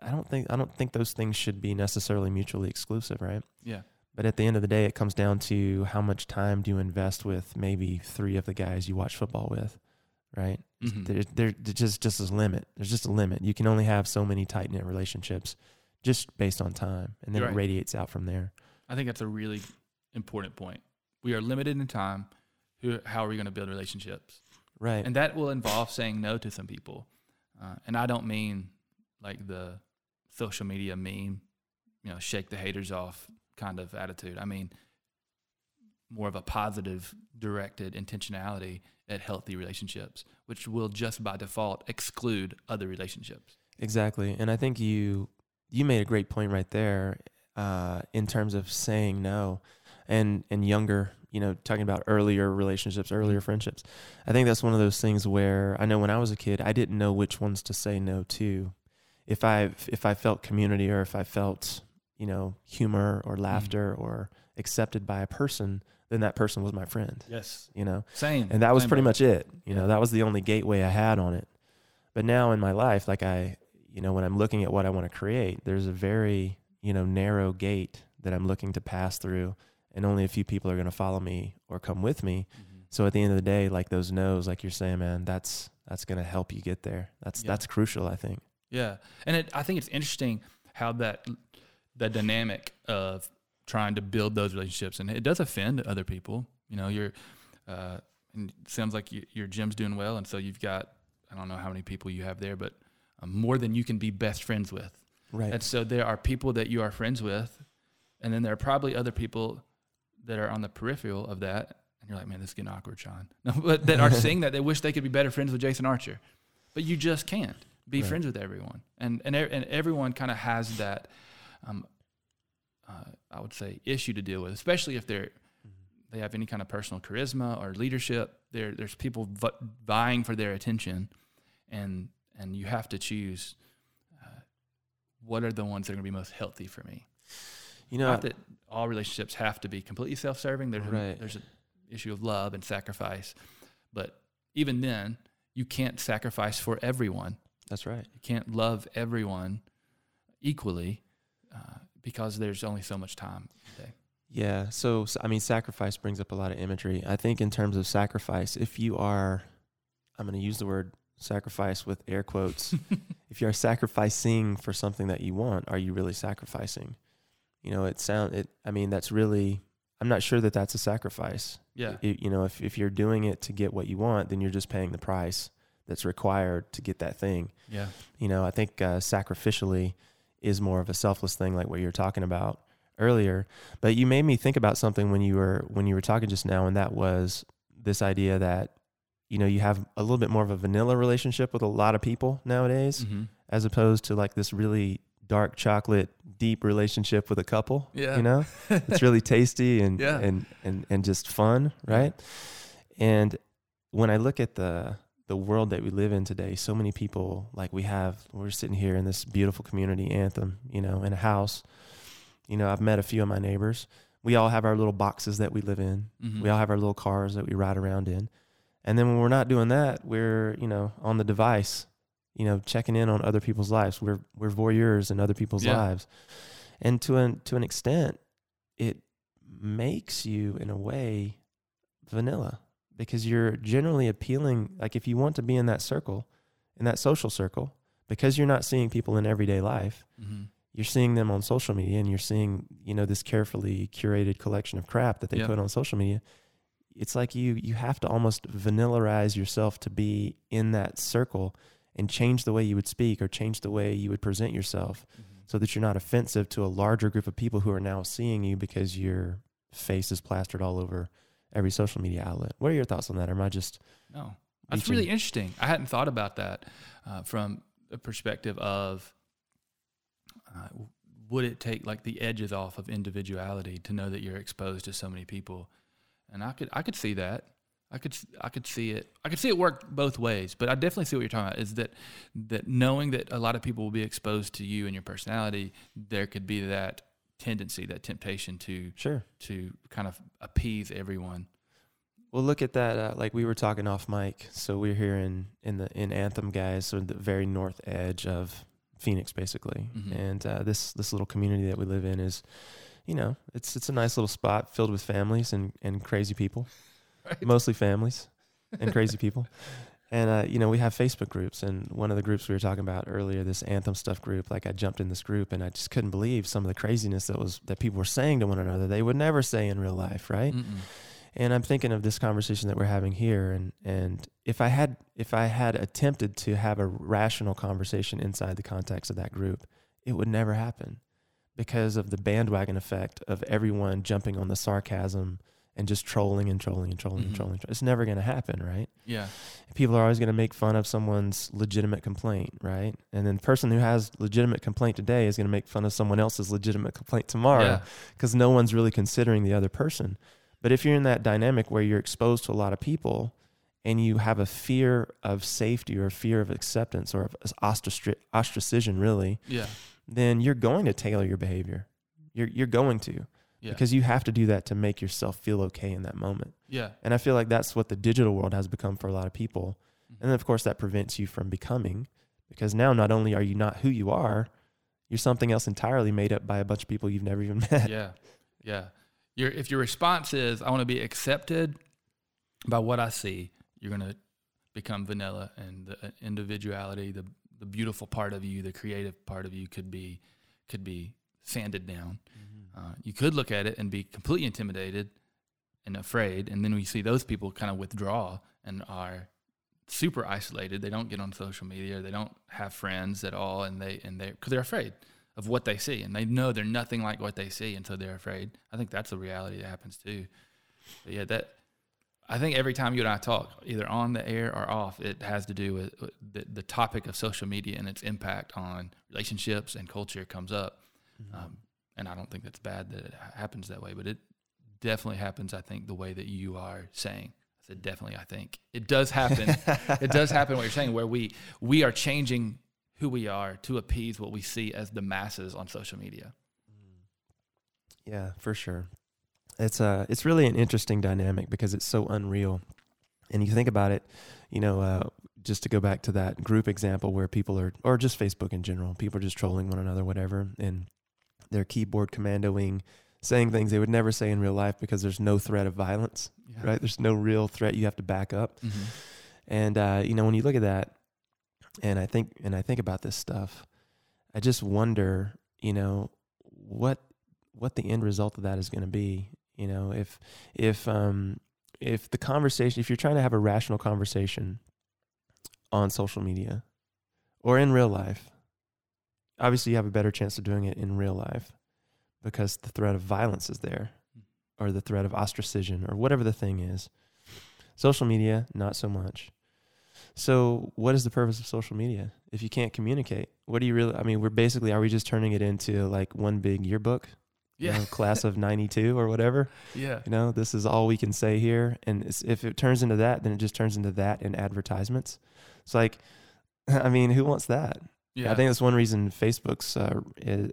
I don't think, I don't think those things should be necessarily mutually exclusive. Right. Yeah. But at the end of the day, it comes down to how much time do you invest with maybe three of the guys you watch football with. Right. Mm-hmm. There, there, there's just, just a limit. There's just a limit. You can only have so many tight knit relationships just based on time. And then right. it radiates out from there. I think that's a really important point. We are limited in time. Who, how are we going to build relationships? Right. And that will involve saying no to some people. Uh, and I don't mean like the social media meme, you know, shake the haters off kind of attitude. I mean, more of a positive, directed intentionality at healthy relationships, which will just by default exclude other relationships. Exactly. And I think you you made a great point right there uh, in terms of saying no and, and younger, you know, talking about earlier relationships, earlier friendships. I think that's one of those things where I know when I was a kid, I didn't know which ones to say no to. If I if I felt community or if I felt, you know, humor or laughter mm-hmm. or accepted by a person, then that person was my friend. Yes. You know? Same. And that was Same pretty way. much it. You yeah. know, that was the only gateway I had on it. But now in my life, like I, you know, when I'm looking at what I want to create, there's a very, you know, narrow gate that I'm looking to pass through, and only a few people are going to follow me or come with me. Mm-hmm. So at the end of the day, like those no's, like you're saying, man, that's, that's going to help you get there. That's, yeah. that's crucial, I think. Yeah. And it, I think it's interesting how that, that dynamic of trying to build those relationships, and it does offend other people. You know, you're, uh, and it sounds like you, your gym's doing well. And so you've got, I don't know how many people you have there, but um, more than you can be best friends with. Right. And so there are people that you are friends with, and then there are probably other people that are on the peripheral of that, and you're like, man, this is getting awkward, Sean. No, but that are saying that they wish they could be better friends with Jason Archer, but you just can't be right. friends with everyone, and and and everyone kind of has that, um, uh, I would say, issue to deal with, especially if they're mm-hmm. they have any kind of personal charisma or leadership. There there's people v- vying for their attention, and and you have to choose uh, what are the ones that are going to be most healthy for me. You know, not that all relationships have to be completely self-serving. There's right. a, there's an issue of love and sacrifice, but even then, you can't sacrifice for everyone. That's right. You can't love everyone equally uh, because there's only so much time today. Yeah. So, so I mean, sacrifice brings up a lot of imagery. I think in terms of sacrifice, if you are, I'm going to use the word sacrifice with air quotes. If you are sacrificing for something that you want, are you really sacrificing? You know, it sound it. I mean, that's really. I'm not sure that that's a sacrifice. Yeah. It, you know, if if you're doing it to get what you want, then you're just paying the price that's required to get that thing. Yeah. You know, I think uh, sacrificially is more of a selfless thing, like what you were talking about earlier. But you made me think about something when you were when you were talking just now, and that was this idea that, you know, you have a little bit more of a vanilla relationship with a lot of people nowadays, mm-hmm. as opposed to like this really dark chocolate, deep relationship with a couple, yeah. you know, it's really tasty and, yeah. and, and, and just fun. Right. And when I look at the, the world that we live in today, so many people, like we have, we're sitting here in this beautiful community, Anthem, you know, in a house, you know, I've met a few of my neighbors. We all have our little boxes that we live in. Mm-hmm. We all have our little cars that we ride around in. And then when we're not doing that, we're, you know, on the device, you know, checking in on other people's lives. We're we're voyeurs in other people's yeah. lives. And to an to an extent, it makes you, in a way, vanilla, because you're generally appealing, like if you want to be in that circle, in that social circle, because you're not seeing people in everyday life, mm-hmm. you're seeing them on social media, and you're seeing, you know, this carefully curated collection of crap that they yeah. put on social media. It's like you you have to almost vanillarize yourself to be in that circle, and change the way you would speak or change the way you would present yourself, mm-hmm. so that you're not offensive to a larger group of people who are now seeing you because your face is plastered all over every social media outlet. What are your thoughts on that? Or am I just... No, that's reaching? Really interesting. I hadn't thought about that uh, from a perspective of uh, would it take like the edges off of individuality to know that you're exposed to so many people? And I could I could see that. I could I could see it. I could see it work both ways, but I definitely see what you're talking about, is that that knowing that a lot of people will be exposed to you and your personality, there could be that tendency, that temptation to sure. to kind of appease everyone. Well, look at that. Uh, like we were talking off mic, so we're here in, in the in Anthem, guys, so the very north edge of Phoenix, basically, mm-hmm. and uh, this this little community that we live in is, you know, it's it's a nice little spot filled with families and, and crazy people. Right. Mostly families and crazy people. And, uh, you know, we have Facebook groups. And one of the groups we were talking about earlier, this Anthem Stuff group, like I jumped in this group and I just couldn't believe some of the craziness that was that people were saying to one another. They would never say in real life, right? Mm-mm. And I'm thinking of this conversation that we're having here. And, and if I had if I had attempted to have a rational conversation inside the context of that group, it would never happen because of the bandwagon effect of everyone jumping on the sarcasm and just trolling and trolling and trolling mm-hmm. and trolling. It's never going to happen, right? Yeah. People are always going to make fun of someone's legitimate complaint, right? And then the person who has legitimate complaint today is going to make fun of someone else's legitimate complaint tomorrow because yeah. no one's really considering the other person. But if you're in that dynamic where you're exposed to a lot of people and you have a fear of safety or a fear of acceptance or of ostrac- ostracism, really, yeah. then you're going to tailor your behavior. You're You're going to. Yeah. Because you have to do that to make yourself feel okay in that moment. Yeah. And I feel like that's what the digital world has become for a lot of people. Mm-hmm. And then, of course, that prevents you from becoming, because now not only are you not who you are, you're something else entirely made up by a bunch of people you've never even met. Yeah. Yeah. Your, if your response is, I want to be accepted by what I see, you're going to become vanilla, and the individuality, the, the beautiful part of you, the creative part of you could be, could be sanded down. Mm-hmm. Uh, you could look at it and be completely intimidated and afraid, and then we see those people kind of withdraw and are super isolated. They don't get on social media. They don't have friends at all, and they and they because they're afraid of what they see, and they know they're nothing like what they see, and so they're afraid. I think that's a reality that happens too. But yeah, that I think every time you and I talk, either on the air or off, it has to do with the, the topic of social media and its impact on relationships and culture comes up. Mm-hmm. Um, And I don't think that's bad that it happens that way, but it definitely happens, I think, the way that you are saying. I said definitely, I think. It does happen. It does happen what you're saying, where we we are changing who we are to appease what we see as the masses on social media. Yeah, for sure. It's uh, it's really an interesting dynamic because it's so unreal. And you think about it, you know, uh, just to go back to that group example where people are, or just Facebook in general, people are just trolling one another, whatever, and their keyboard commandoing, saying things they would never say in real life because there's no threat of violence, yeah. right? There's no real threat. You have to back up. Mm-hmm. And, uh, you know, when you look at that and I think, and I think about this stuff, I just wonder, you know, what, what the end result of that is going to be. You know, if, if, um, if the conversation, if you're trying to have a rational conversation on social media or in real life, obviously you have a better chance of doing it in real life because the threat of violence is there, or the threat of ostracism, or whatever the thing is. Social media, not so much. So what is the purpose of social media if you can't communicate? What do you really, I mean, we're basically, are we just turning it into like one big yearbook? Yeah. You know, class of ninety-two or whatever. Yeah. You know, this is all we can say here. And it's, if it turns into that, then it just turns into that in advertisements. It's like, I mean, who wants that? Yeah. I think that's one reason Facebook's uh,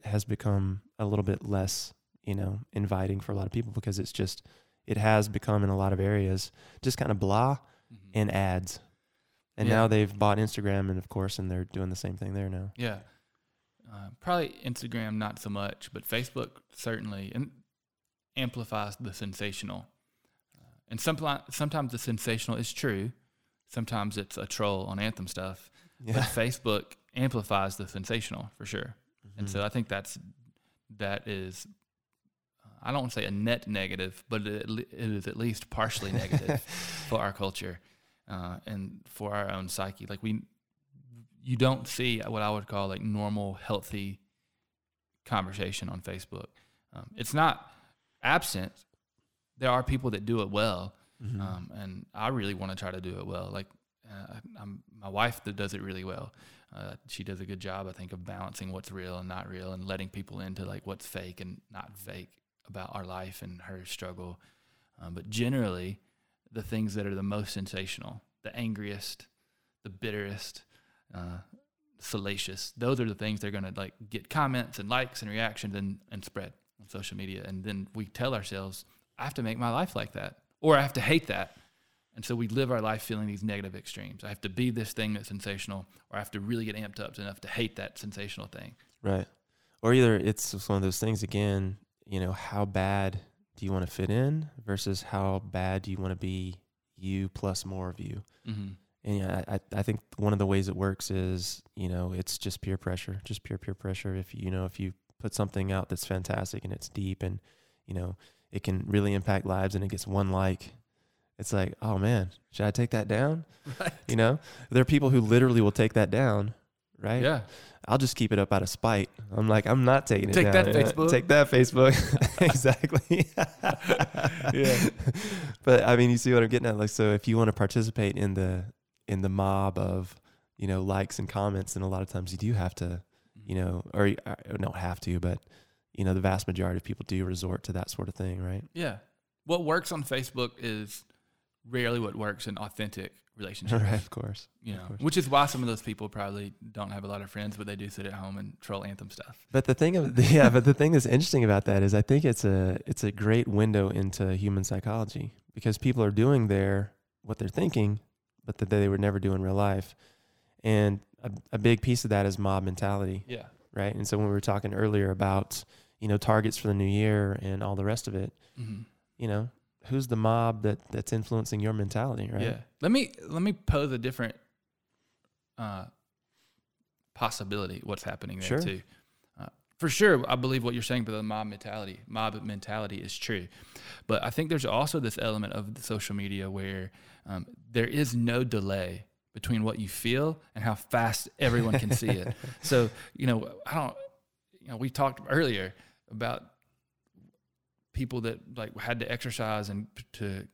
has become a little bit less, you know, inviting for a lot of people, because it's just, it has become in a lot of areas just kind of blah mm-hmm. and ads. And yeah. now they've bought Instagram, and of course, and they're doing the same thing there now. Yeah. Uh, probably Instagram, not so much, but Facebook certainly in- amplifies the sensational. Uh, and some pl- sometimes the sensational is true. Sometimes it's a troll on Anthem Stuff. Yeah. But Facebook amplifies the sensational for sure. Mm-hmm. And so I think that's, that is, I don't want to say a net negative, but it, it is at least partially negative for our culture uh, and for our own psyche. Like we, you don't see what I would call like normal, healthy conversation on Facebook. Um, it's not absent. There are people that do it well. Mm-hmm. Um, and I really want to try to do it well. Like, uh, I'm, my wife that does it really well. Uh, she does a good job, I think, of balancing what's real and not real, and letting people into like what's fake and not fake about our life and her struggle. Um, but generally, the things that are the most sensational, the angriest, the bitterest, uh, salacious, those are the things they're going to like get comments and likes and reactions and, and spread on social media. And then we tell ourselves, I have to make my life like that, or I have to hate that. And so we live our life feeling these negative extremes. I have to be this thing that's sensational, or I have to really get amped up enough to hate that sensational thing. Right. Or either it's one of those things, again, you know, how bad do you want to fit in versus how bad do you want to be you plus more of you? Mm-hmm. And yeah, I, I think one of the ways it works is, you know, it's just peer pressure, just pure peer pressure. If, you know, if you put something out that's fantastic and it's deep and, you know, it can really impact lives and it gets one like, it's like, oh man, should I take that down? Right. You know, there are people who literally will take that down, right? Yeah. I'll just keep it up out of spite. I'm like, I'm not taking take it down. Take that, you know? Facebook. Take that, Facebook. Exactly. Yeah. But I mean, you see what I'm getting at? Like, so if you want to participate in the, in the mob of, you know, likes and comments, then a lot of times you do have to, you know, or you don't have to, but you know, the vast majority of people do resort to that sort of thing, right? Yeah. What works on Facebook is rarely what works in authentic relationships. Right, of course. You know, of course. Which is why some of those people probably don't have a lot of friends, but they do sit at home and troll Anthem stuff. But the thing, of, yeah, but the thing that's interesting about that is I think it's a it's a great window into human psychology, because people are doing their what they're thinking, but that they would never do in real life. And a, a big piece of that is mob mentality. Yeah. Right. And so when we were talking earlier about, you know, targets for the new year and all the rest of it, mm-hmm. you know, who's the mob that that's influencing your mentality, right? Yeah. Let me, let me pose a different uh, possibility. What's happening there sure. too. Uh, for sure. I believe what you're saying about the mob mentality, mob mentality is true, but I think there's also this element of the social media where um, there is no delay between what you feel and how fast everyone can see it. So, you know, I don't, you know, we talked earlier about people that like had to exercise and p- to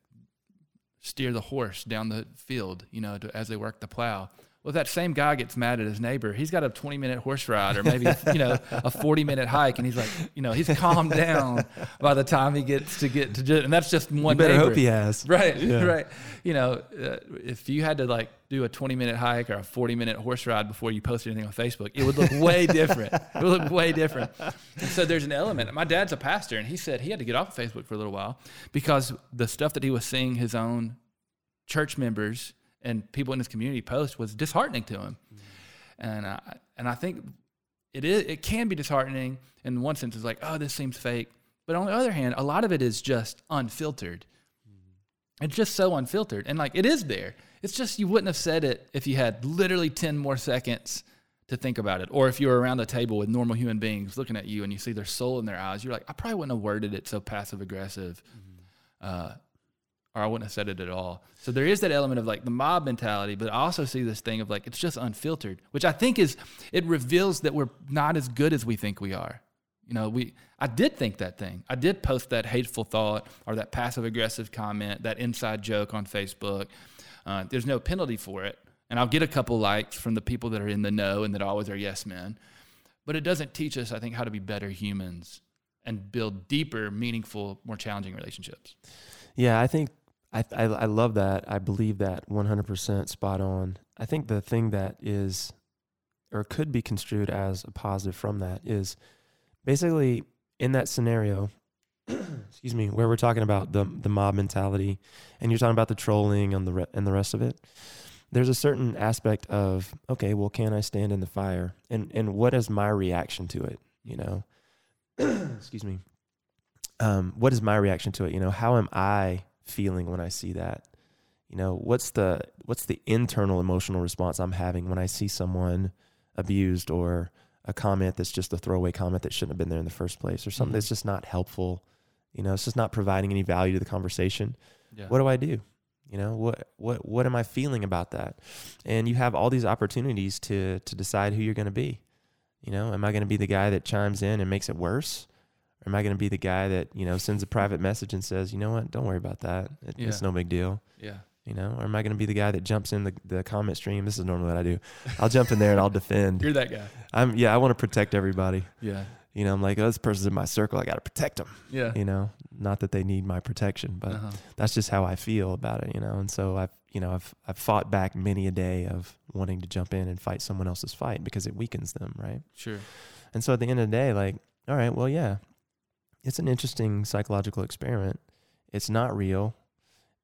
steer the horse down the field, you know, to, as they work the plow. Well, if that same guy gets mad at his neighbor, he's got a twenty minute horse ride or maybe, you know, a forty minute hike. And he's like, you know, he's calmed down by the time he gets to get to do it. And that's just one neighbor. You better neighbor. Hope he has. Right. Yeah. Right. You know, uh, if you had to like do a twenty minute hike or a forty minute horse ride before you posted anything on Facebook, it would look way different. It would look way different. And so there's an element. My dad's a pastor, and he said he had to get off of Facebook for a little while because the stuff that he was seeing his own church members and people in his community post was disheartening to him. Mm. And I, and I think it is, it can be disheartening in one sense. It's like, oh, this seems fake. But on the other hand, a lot of it is just unfiltered. Mm. It's just so unfiltered. And like, it is there. It's just, you wouldn't have said it if you had literally ten more seconds to think about it. Or if you were around a table with normal human beings looking at you and you see their soul in their eyes, you're like, I probably wouldn't have worded it so passive aggressive. Mm. Uh, or I wouldn't have said it at all. So there is that element of like the mob mentality, but I also see this thing of like, it's just unfiltered, which I think is, it reveals that we're not as good as we think we are. You know, we, I did think that thing. I did post that hateful thought or that passive aggressive comment, that inside joke on Facebook. Uh, there's no penalty for it. And I'll get a couple likes from the people that are in the know and that always are yes men, but it doesn't teach us, I think, how to be better humans and build deeper, meaningful, more challenging relationships. Yeah. I think, I, I I love that. I believe that one hundred percent spot on. I think the thing that is or could be construed as a positive from that is basically in that scenario, excuse me, where we're talking about the the mob mentality and you're talking about the trolling and the re- and the rest of it. There's a certain aspect of, okay, well, can I stand in the fire? And and what is my reaction to it, you know? Excuse me. Um, what is my reaction to it? You know, how am I feeling when I see that? You know, what's the what's the internal emotional response I'm having when I see someone abused or a comment that's just a throwaway comment that shouldn't have been there in the first place or something mm-hmm. that's just not helpful, you know, it's just not providing any value to the conversation. Yeah. What do I do? You know, what what what am I feeling about that? And you have all these opportunities to to decide who you're going to be. You know, am I going to be the guy that chimes in and makes it worse? Or am I going to be the guy that, you know, sends a private message and says, you know what, don't worry about that. It, yeah. It's no big deal. Yeah. You know, or am I going to be the guy that jumps in the, the comment stream? This is normally what I do. I'll jump in there and I'll defend. You're that guy. I'm yeah. I want to protect everybody. Yeah. You know, I'm like, oh, this person's in my circle. I got to protect them. Yeah. You know, not that they need my protection, but uh-huh. that's just how I feel about it. You know, and so I've you know I've I've fought back many a day of wanting to jump in and fight someone else's fight because it weakens them, right? Sure. And so at the end of the day, like, all right, well, yeah, it's an interesting psychological experiment. It's not real.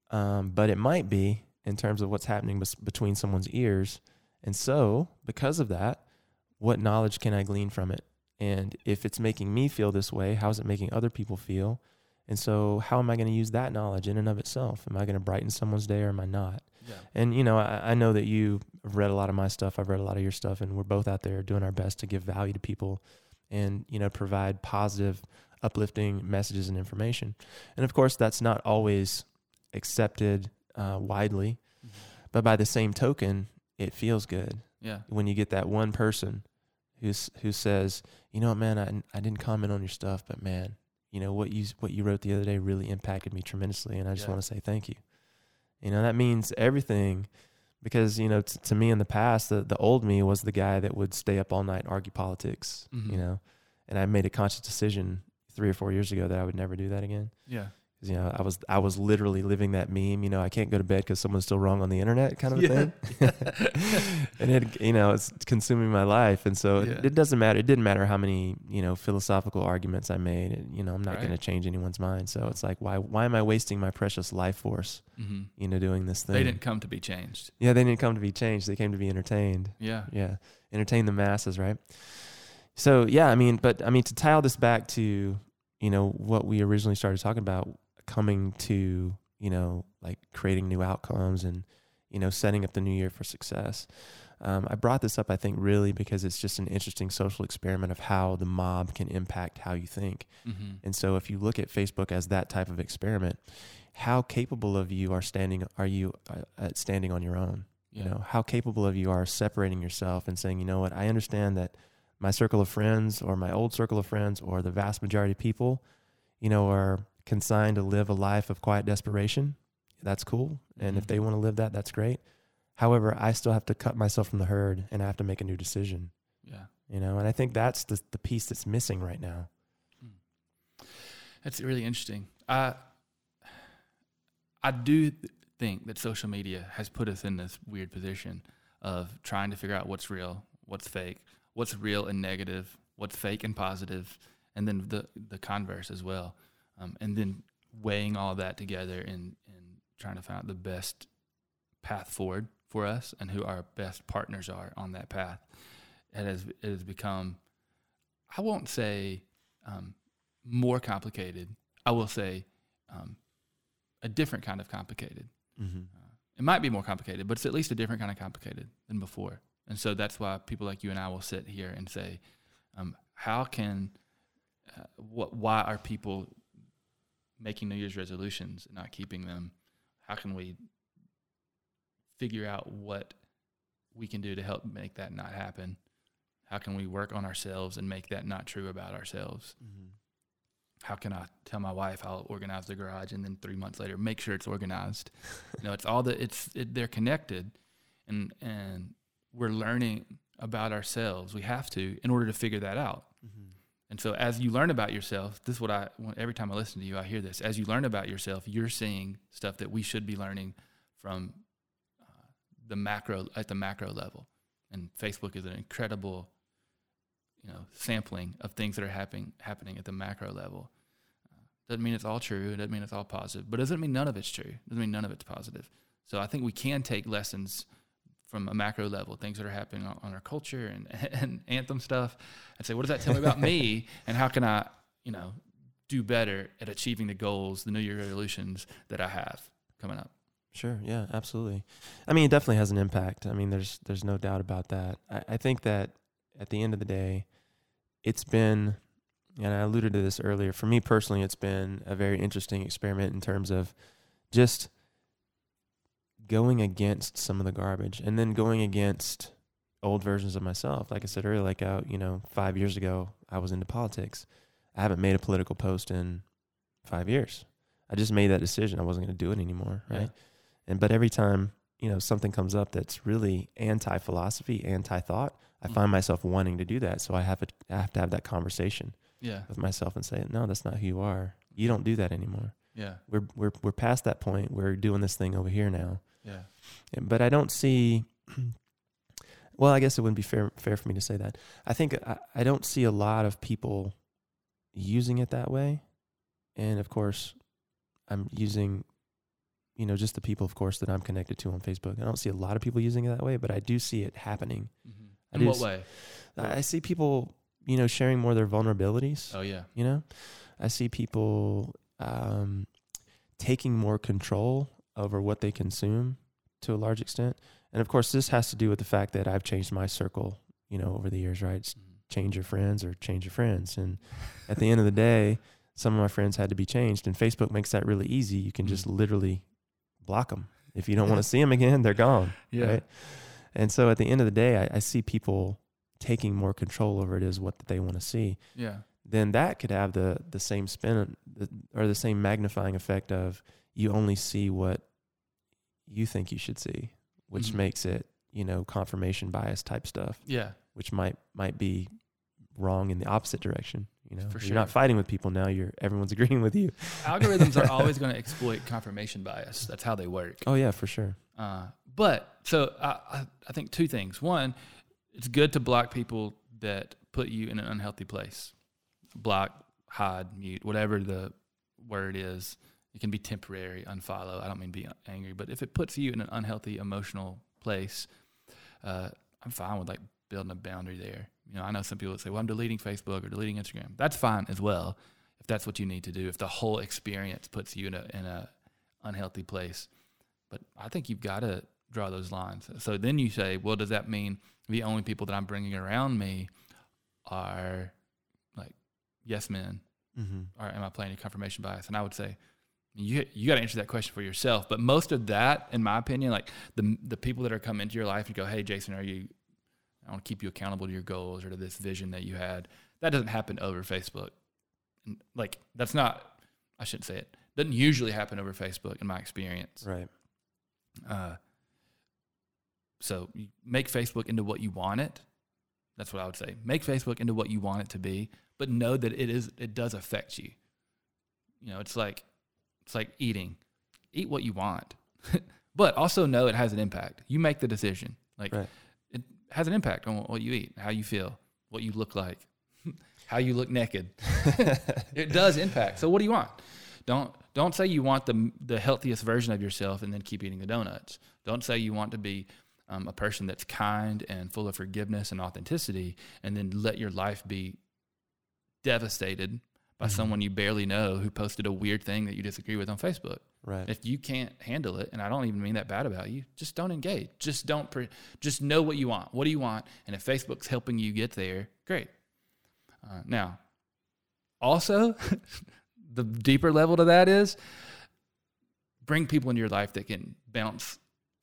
Um, but it might be in terms of what's happening bes- between someone's ears. And so because of that, what knowledge can I glean from it? And if it's making me feel this way, how is it making other people feel? And so how am I going to use that knowledge in and of itself? Am I going to brighten someone's day or am I not? Yeah. And, you know, I, I know that you've read a lot of my stuff. I've read a lot of your stuff, and we're both out there doing our best to give value to people and, you know, provide positive, uplifting messages and information. And of course, that's not always accepted uh, widely, mm-hmm. but by the same token, it feels good. Yeah, when you get that one person who's who says, you know, man, I I didn't comment on your stuff, but man, you know what you what you wrote the other day really impacted me tremendously, and I just yeah. want to say thank you. You know, that means everything, because you know t- to me in the past, the the old me was the guy that would stay up all night and argue politics. Mm-hmm. You know, and I made a conscious decision three or four years ago that I would never do that again. Yeah. You know, I was I was literally living that meme. You know, I can't go to bed because someone's still wrong on the internet, kind of yeah. a thing. And it, you know, it's consuming my life. And so yeah. it, it doesn't matter. It didn't matter how many you know philosophical arguments I made. And, you know, I'm not right. going to change anyone's mind. So it's like, why why am I wasting my precious life force? Mm-hmm. You know, doing this thing. They didn't come to be changed. Yeah, they didn't come to be changed. They came to be entertained. Yeah, yeah, entertain the masses, right? So yeah, I mean, but I mean to tie all this back to you know what we originally started talking about. Coming to, you know, like creating new outcomes and, you know, setting up the new year for success. Um, I brought this up, I think, really because it's just an interesting social experiment of how the mob can impact how you think. Mm-hmm. And so if you look at Facebook as that type of experiment, how capable of you are standing, are you uh, at standing on your own? Yeah. You know, how capable of you are separating yourself and saying, you know what, I understand that my circle of friends or my old circle of friends or the vast majority of people, you know, are consigned to live a life of quiet desperation. That's cool. And mm-hmm. if they want to live that, that's great. However, I still have to cut myself from the herd and I have to make a new decision. Yeah. You know, and I think that's the, the piece that's missing right now. That's really interesting. I, I do th- think that social media has put us in this weird position of trying to figure out what's real, what's fake, what's real and negative, what's fake and positive, and then the, the converse as well. Um, and then weighing all that together and, and trying to find out the best path forward for us and who our best partners are on that path. It has, it has become, I won't say um, more complicated. I will say um, a different kind of complicated. Mm-hmm. Uh, it might be more complicated, but it's at least a different kind of complicated than before. And so that's why people like you and I will sit here and say, um, how can, uh, what, why are people making New Year's resolutions and not keeping them? How can we figure out what we can do to help make that not happen? How can we work on ourselves and make that not true about ourselves? Mm-hmm. How can I tell my wife I'll organize the garage and then three months later make sure it's organized? You know, it's all the it's it, they're connected, and and we're learning about ourselves. We have to in order to figure that out. Mm-hmm. And so as you learn about yourself, this is what I, every time I listen to you, I hear this. As you learn about yourself, you're seeing stuff that we should be learning from uh, the macro, at the macro level. And Facebook is an incredible, you know, sampling of things that are happening, happening at the macro level. Uh, doesn't mean it's all true. It doesn't mean it's all positive, but it doesn't mean none of it's true. It doesn't mean none of it's positive. So I think we can take lessons from a macro level, things that are happening on, on our culture and, and anthem stuff, and say, what does that tell me about me? And how can I, you know, do better at achieving the goals, the New Year resolutions that I have coming up? Sure. Yeah, absolutely. I mean, it definitely has an impact. I mean, there's, there's no doubt about that. I, I think that at the end of the day, it's been, and I alluded to this earlier, for me personally, it's been a very interesting experiment in terms of just going against some of the garbage and then going against old versions of myself. Like I said earlier, like, I, you know, five years ago, I was into politics. I haven't made a political post in five years. I just made that decision. I wasn't going to do it anymore. Right. Yeah. And but every time, you know, something comes up that's really anti-philosophy, anti-thought, I mm-hmm. find myself wanting to do that. So I have, a, I have to have that conversation yeah. with myself and say, no, that's not who you are. You don't do that anymore. Yeah, we're we're we're past that point. We're doing this thing over here now. Yeah, but I don't see. Well, I guess it wouldn't be fair fair for me to say that. I think I, I don't see a lot of people using it that way, and of course, I'm using, you know, just the people, of course, that I'm connected to on Facebook. I don't see a lot of people using it that way, but I do see it happening. Mm-hmm. In what see, way? I see people, you know, sharing more of their vulnerabilities. Oh yeah, you know, I see people. Um, taking more control over what they consume to a large extent. And of course, this has to do with the fact that I've changed my circle, you know, over the years, right? It's change your friends or change your friends. And at the end of the day, some of my friends had to be changed, and Facebook makes that really easy. You can mm-hmm. just literally block them. If you don't want to see them again, they're gone. Yeah. Right? And so at the end of the day, I, I see people taking more control over it is what they want to see. Yeah. Then that could have the, the same spin or the same magnifying effect of you only see what you think you should see, which mm-hmm. makes it, you know, confirmation bias type stuff. Yeah. Which might might be wrong in the opposite direction. You know, for sure. You're not fighting with people now. You're everyone's agreeing with you. Algorithms are always going to exploit confirmation bias. That's how they work. Oh yeah, for sure. Uh, but so I I think two things. One, it's good to block people that put you in an unhealthy place. Block, hide, mute, whatever the word is. It can be temporary, unfollow. I don't mean be angry, but if it puts you in an unhealthy emotional place, uh, I'm fine with like building a boundary there. You know, I know some people that say, well, I'm deleting Facebook or deleting Instagram. That's fine as well if that's what you need to do, if the whole experience puts you in a in a unhealthy place. But I think you've got to draw those lines. So then you say, well, does that mean the only people that I'm bringing around me are yes men, mm-hmm. or am I playing a confirmation bias? And I would say, you you got to answer that question for yourself. But most of that, in my opinion, like the the people that are coming into your life and go, hey, Jason, are you? I want to keep you accountable to your goals or to this vision that you had. That doesn't happen over Facebook. Like that's not. I shouldn't say it. Doesn't usually happen over Facebook in my experience. Right. Uh. So you make Facebook into what you want it. That's what I would say. Make Facebook into what you want it to be, but know that it is it does affect you. You know, it's like it's like eating. Eat what you want, but also know it has an impact. You make the decision. Like right. It has an impact on what you eat, how you feel, what you look like, how you look naked. It does impact. So what do you want? Don't don't say you want the the healthiest version of yourself and then keep eating the donuts. Don't say you want to be Um, a person that's kind and full of forgiveness and authenticity, and then let your life be devastated by mm-hmm. someone you barely know who posted a weird thing that you disagree with on Facebook. Right. If you can't handle it, and I don't even mean that bad about you, just don't engage. Just don't. Pre- just know what you want. What do you want? And if Facebook's helping you get there, great. Uh, now, also, the deeper level to that is bring people into your life that can bounce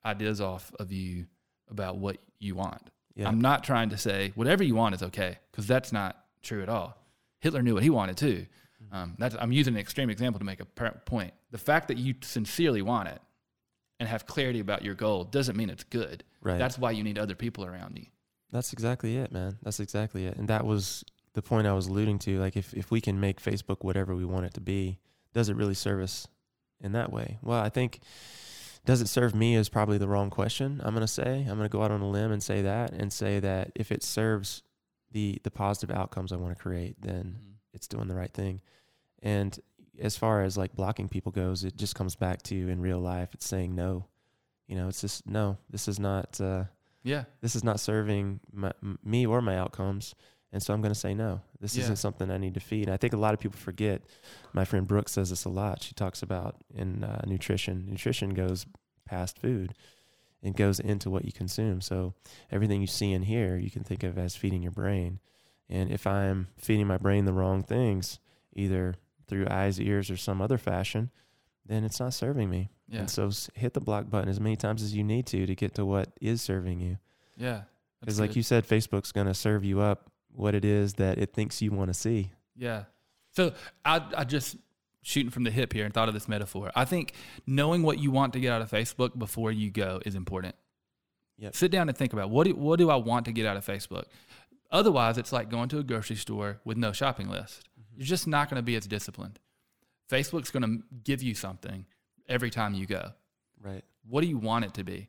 ideas off of you about what you want. Yeah. I'm not trying to say whatever you want is okay, because that's not true at all. Hitler knew what he wanted too. Mm-hmm. Um, that's, I'm using an extreme example to make a point. The fact that you sincerely want it and have clarity about your goal doesn't mean it's good. Right. That's why you need other people around you. That's exactly it, man. That's exactly it. And that was the point I was alluding to. Like if, if we can make Facebook whatever we want it to be, does it really serve us in that way? Well, I think... Does it serve me is probably the wrong question, I'm going to say. I'm going to go out on a limb and say that, and say that if it serves the the positive outcomes I want to create, then mm-hmm. it's doing the right thing. And as far as like blocking people goes, it just comes back to in real life, it's saying no. You know, it's just, no, this is not, uh, yeah, this is not serving my, me or my outcomes. And so I'm going to say no. This yeah. isn't something I need to feed. I think a lot of people forget. My friend Brooke says this a lot. She talks about in uh, nutrition. Nutrition goes past food and goes into what you consume. So everything you see and hear, you can think of as feeding your brain. And if I'm feeding my brain the wrong things, either through eyes, ears, or some other fashion, then it's not serving me. Yeah. And so hit the block button as many times as you need to to get to what is serving you. Yeah. Because like you said, Facebook's going to serve you up what it is that it thinks you want to see. Yeah. So I I just shooting from the hip here and thought of this metaphor. I think knowing what you want to get out of Facebook before you go is important. Yep. Sit down and think about what do, what do I want to get out of Facebook? Otherwise, it's like going to a grocery store with no shopping list. Mm-hmm. You're just not going to be as disciplined. Facebook's going to give you something every time you go. Right. What do you want it to be?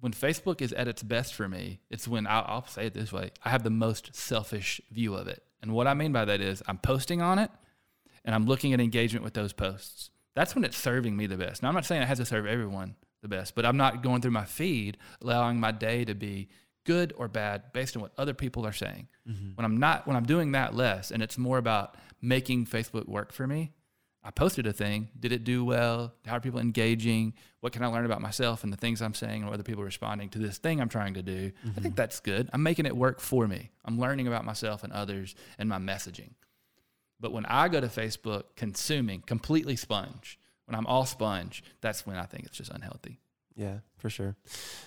When Facebook is at its best for me, it's when I'll, I'll say it this way. I have the most selfish view of it. And what I mean by that is I'm posting on it and I'm looking at engagement with those posts. That's when it's serving me the best. Now, I'm not saying it has to serve everyone the best, but I'm not going through my feed, allowing my day to be good or bad based on what other people are saying. Mm-hmm. When I'm not, when I'm doing that less and it's more about making Facebook work for me, I posted a thing. Did it do well? How are people engaging? What can I learn about myself and the things I'm saying and whether people are responding to this thing I'm trying to do? Mm-hmm. I think that's good. I'm making it work for me. I'm learning about myself and others and my messaging. But when I go to Facebook consuming, completely sponge, when I'm all sponge, that's when I think it's just unhealthy. Yeah, for sure.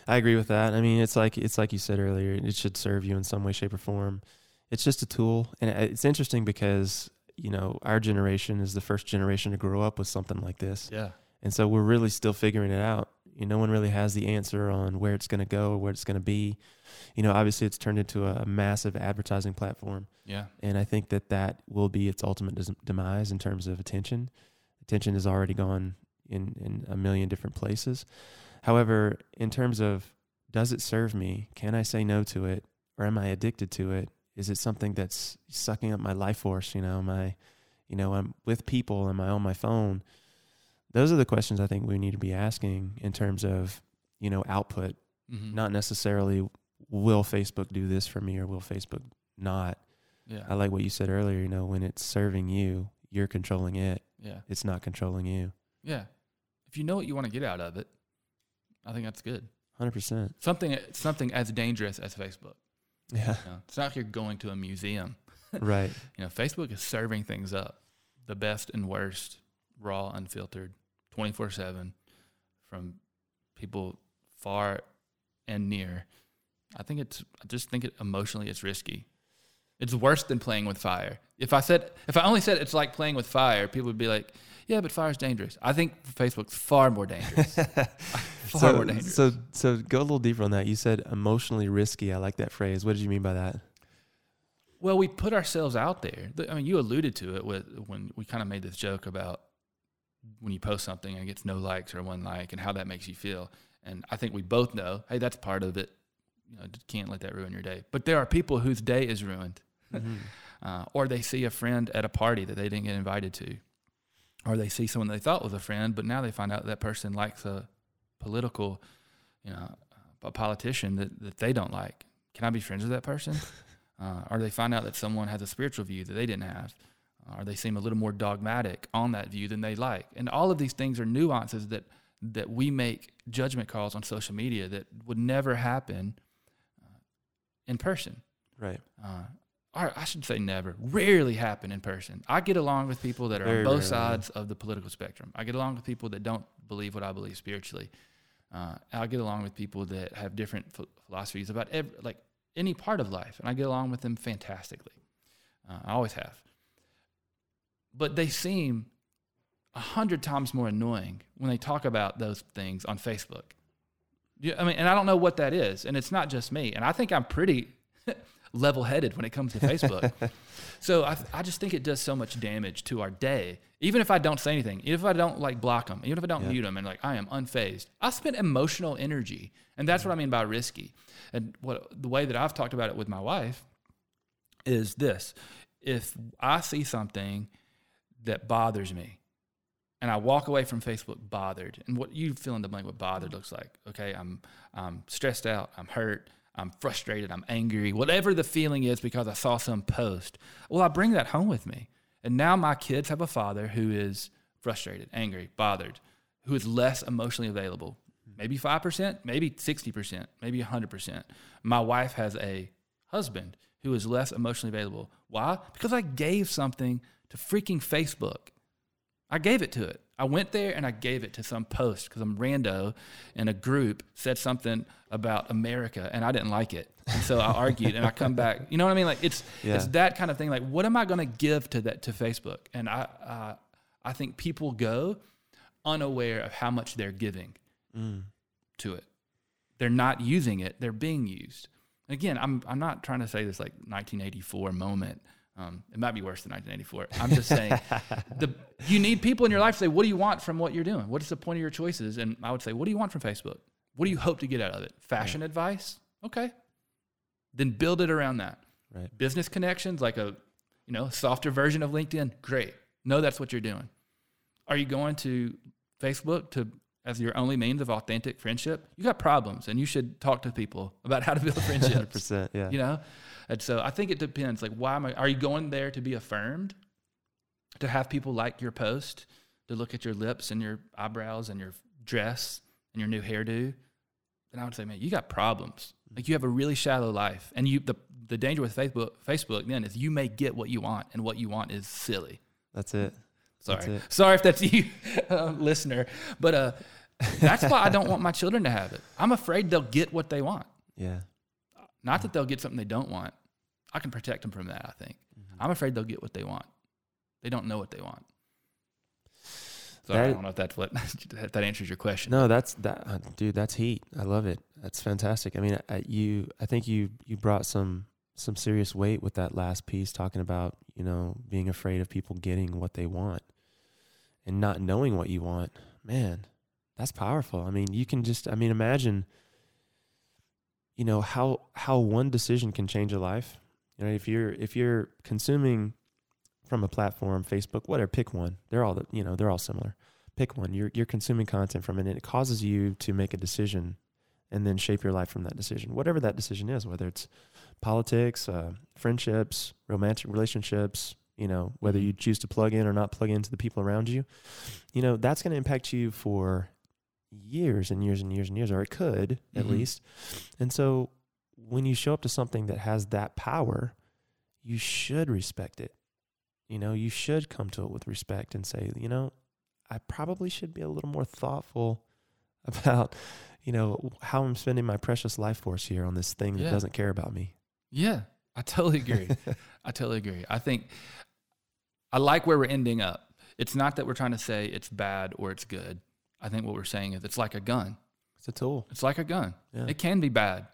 I agree with that. I mean, it's like it's like you said earlier, it should serve you in some way, shape, or form. It's just a tool. And it's interesting because you know, our generation is the first generation to grow up with something like this. Yeah. And so we're really still figuring it out. You know, no one really has the answer on where it's going to go or where it's going to be. You know, obviously it's turned into a massive advertising platform. Yeah. And I think that that will be its ultimate des- demise in terms of attention. Attention has already gone in, in a million different places. However, in terms of does it serve me? Can I say no to it? Or am I addicted to it? Is it something that's sucking up my life force? You know, my, you know, I'm with people. Am I on my phone? Those are the questions I think we need to be asking in terms of, you know, output, mm-hmm. not necessarily will Facebook do this for me or will Facebook not? Yeah. I like what you said earlier, you know, when it's serving you, you're controlling it. Yeah. It's not controlling you. Yeah. If you know what you want to get out of it, I think that's good. one hundred percent. Something, something as dangerous as Facebook. Yeah, you know, it's not like you're going to a museum, right? You know, Facebook is serving things up, the best and worst, raw, unfiltered, twenty-four seven, from people far and near. I think it's. I just think it emotionally, it's risky. It's worse than playing with fire. If I said, if I only said it's like playing with fire, people would be like, "Yeah, but fire's dangerous." I think Facebook's far more dangerous. far so, more dangerous. So, so go a little deeper on that. You said emotionally risky. I like that phrase. What did you mean by that? Well, we put ourselves out there. I mean, you alluded to it with when we kind of made this joke about when you post something and it gets no likes or one like, and how that makes you feel. And I think we both know, hey, that's part of it. You know, can't let that ruin your day. But there are people whose day is ruined. Mm-hmm. Uh, or they see a friend at a party that they didn't get invited to, or they see someone they thought was a friend, but now they find out that person likes a political, you know, a politician that, that they don't like. Can I be friends with that person? uh, or they find out that someone has a spiritual view that they didn't have, uh, or they seem a little more dogmatic on that view than they like. And all of these things are nuances that that we make judgment calls on social media that would never happen uh, in person. Right. Uh, Or I should say never, rarely happen in person. I get along with people that are Very on both rarely. sides of the political spectrum. I get along with people that don't believe what I believe spiritually. Uh, I get along with people that have different ph- philosophies about every, like any part of life, and I get along with them fantastically. Uh, I always have. But they seem a hundred times more annoying when they talk about those things on Facebook. Yeah, I mean, and I don't know what that is, and it's not just me. And I think I'm pretty... level-headed when it comes to Facebook. so I, I just think it does so much damage to our day. Even if I don't say anything, even if I don't like block them, even if I don't yeah. mute them and like I am unfazed, I spend emotional energy. And that's yeah. what I mean by risky. And what the way that I've talked about it with my wife is this. If I see something that bothers me and I walk away from Facebook bothered, and what you fill in the blank what bothered looks like, okay, I'm, I'm stressed out, I'm hurt, I'm frustrated, I'm angry, whatever the feeling is because I saw some post. Well, I bring that home with me. And now my kids have a father who is frustrated, angry, bothered, who is less emotionally available. Maybe five percent, maybe sixty percent, maybe one hundred percent. My wife has a husband who is less emotionally available. Why? Because I gave something to freaking Facebook. I gave it to it. I went there and I gave it to some post because I'm rando in a group said something about America and I didn't like it. And so I argued and I come back. You know what I mean? Like it's yeah. it's that kind of thing. Like what am I going to give to that to Facebook? And I uh, I think people go unaware of how much they're giving mm. to it. They're not using it. They're being used. Again, I'm I'm not trying to say this like nineteen eighty-four moment. Um, it might be worse than nineteen eighty-four. I'm just saying the you need people in your life to say, what do you want from what you're doing? What is the point of your choices? And I would say, what do you want from Facebook? What do you hope to get out of it? Fashion yeah. advice? Okay. Then build it around that. Right. Business connections, like a you know softer version of LinkedIn. Great. Know that's what you're doing. Are you going to Facebook to as your only means of authentic friendship? You got problems, and you should talk to people about how to build friendships. one hundred percent, yeah. You know? And so I think it depends. Like, why am I, are you going there to be affirmed, to have people like your post, to look at your lips and your eyebrows and your dress and your new hairdo? Then I would say, man, you got problems. Like, you have a really shallow life. And you the, the danger with Facebook, Facebook then is you may get what you want, and what you want is silly. That's it. Sorry. That's it. Sorry if that's you, uh, listener. But uh, that's why I don't want my children to have it. I'm afraid they'll get what they want. Yeah. Not that they'll get something they don't want. I can protect them from that, I think. Mm-hmm. I'm afraid they'll get what they want. They don't know what they want. So that, I don't know if that's what if that answers your question. No, that's that, dude. That's heat. I love it. That's fantastic. I mean, I, you. I think you you brought some some serious weight with that last piece, talking about you know being afraid of people getting what they want and not knowing what you want. Man, that's powerful. I mean, you can just. I mean, imagine. You know how how one decision can change a life. You know, if you're if you're consuming from a platform, Facebook, whatever, pick one. They're all, you know, they're all similar. Pick one. You're you're consuming content from it, and it causes you to make a decision and then shape your life from that decision. Whatever that decision is, whether it's politics, uh, friendships, romantic relationships, you know, whether you choose to plug in or not plug into the people around you, you know, that's going to impact you for years and years and years and years, or it could at mm-hmm. least. And so when you show up to something that has that power, you should respect it. You know, you should come to it with respect and say, you know, I probably should be a little more thoughtful about, you know, how I'm spending my precious life force here on this thing yeah. that doesn't care about me. Yeah, I totally agree. I totally agree. I think I like where we're ending up. It's not that we're trying to say it's bad or it's good. I think what we're saying is it's like a gun. It's a tool. It's like a gun. Yeah. It can be bad,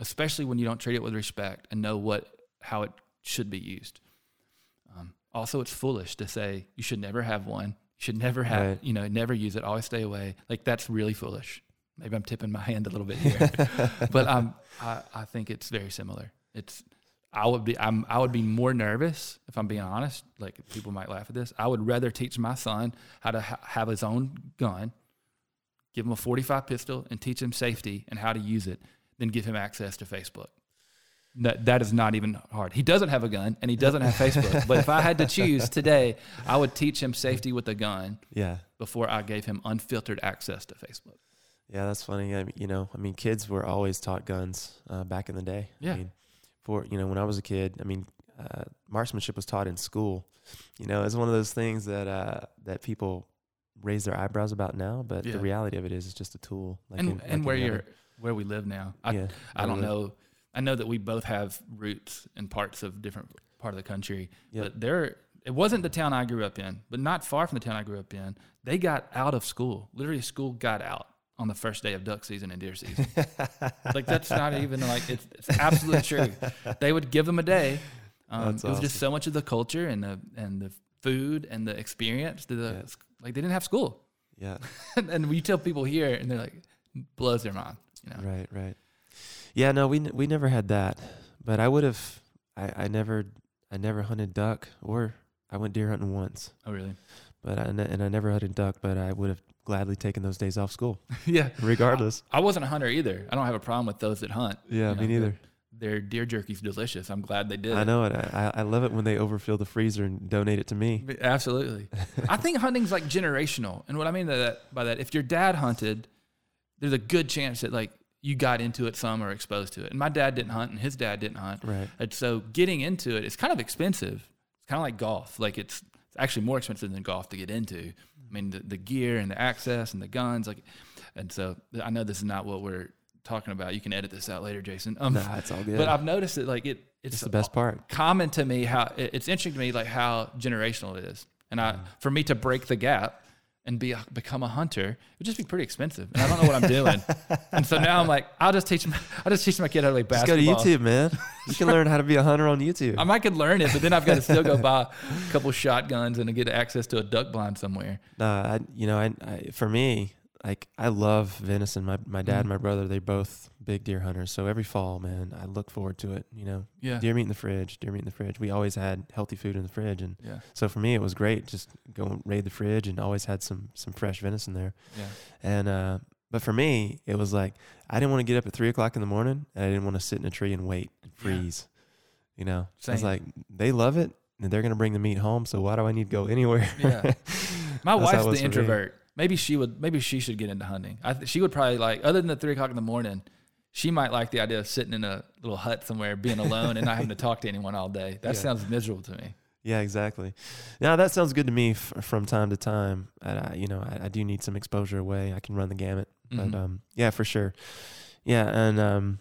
especially when you don't treat it with respect and know what how it should be used. Um, Also, it's foolish to say you should never have one. You should never have, right. you know, never use it. Always stay away. Like, that's really foolish. Maybe I'm tipping my hand a little bit here, but um, I, I think it's very similar. It's I would be I'm I would be more nervous if I'm being honest. Like, people might laugh at this. I would rather teach my son how to ha- have his own gun, give him a forty-five pistol, and teach him safety and how to use it, than give him access to Facebook. That that is not even hard. He doesn't have a gun and he doesn't have Facebook. But if I had to choose today, I would teach him safety with a gun. Yeah. Before I gave him unfiltered access to Facebook. Yeah, that's funny. I mean, you know, I mean, kids were always taught guns uh, back in the day. Yeah. I mean, for you know, when I was a kid, I mean, uh, marksmanship was taught in school. You know, it's one of those things that uh, that people raise their eyebrows about now. But yeah. the reality of it is, it's just a tool. Like and in, and like where you're, where we live now, I yeah, I don't know. I know that we both have roots in parts of different part of the country, yep. but there, it wasn't the town I grew up in, but not far from the town I grew up in, they got out of school. Literally, school got out on the first day of duck season and deer season. Like, that's not even like, it's, it's absolutely true. They would give them a day. Um, that's awesome. It was just so much of the culture and the, and the food and the experience. The, yeah. Like, they didn't have school. Yeah. And we tell people here and they're like, blows their mind. You know? Right, right. Yeah, no, we we never had that, but I would have. I, I never I never hunted duck, or I went deer hunting once. Oh, really? But I, and I never hunted duck, but I would have gladly taken those days off school. Yeah, regardless. I, I wasn't a hunter either. I don't have a problem with those that hunt. Yeah, you know, me neither. Their deer jerky's delicious. I'm glad they did. I know it. I I love it when they overfill the freezer and donate it to me. Absolutely. I think hunting's like generational, and what I mean by that, by that, if your dad hunted, there's a good chance that like. You got into it some or exposed to it. And my dad didn't hunt and his dad didn't hunt. Right. And so getting into it, it's kind of expensive. It's kind of like golf. Like it's, it's actually more expensive than golf to get into. I mean, the, the gear and the access and the guns. Like, and so I know this is not what we're talking about. You can edit this out later, Jason. Um, no, it's all good. But I've noticed that like it, it's, it's the best part. Common to me how, it, it's interesting to me like how generational it is. And I, for me to break the gap and be a, become a hunter, it would just be pretty expensive. And I don't know what I'm doing. And so now I'm like, I'll just teach my, I'll just teach my kid how to play basketball. Just go to YouTube, man. You can learn how to be a hunter on YouTube. I might could learn it, but then I've got to still go buy a couple shotguns and get access to a duck blind somewhere. No, uh, you know, I, I for me, like I love venison. My my dad mm. and my brother, they're both big deer hunters. So every fall, man, I look forward to it. You know, yeah. deer meat in the fridge, deer meat in the fridge. We always had healthy food in the fridge. And yeah. so for me, it was great. Just go and raid the fridge and always had some some fresh venison there. Yeah. And, uh, but for me, it was like, I didn't want to get up at three o'clock in the morning and I didn't want to sit in a tree and wait and freeze, yeah. you know. Same. I was like, they love it and they're going to bring the meat home. So why do I need to go anywhere? Yeah. My wife's the introvert. Maybe she would. Maybe she should get into hunting. I th- she would probably like, other than the three o'clock in the morning, she might like the idea of sitting in a little hut somewhere, being alone, and not having to talk to anyone all day. That yeah. sounds miserable to me. Yeah, exactly. Now that sounds good to me f- from time to time. I, you know, I, I do need some exposure away. I can run the gamut, mm-hmm. but um, yeah, for sure. Yeah, and um,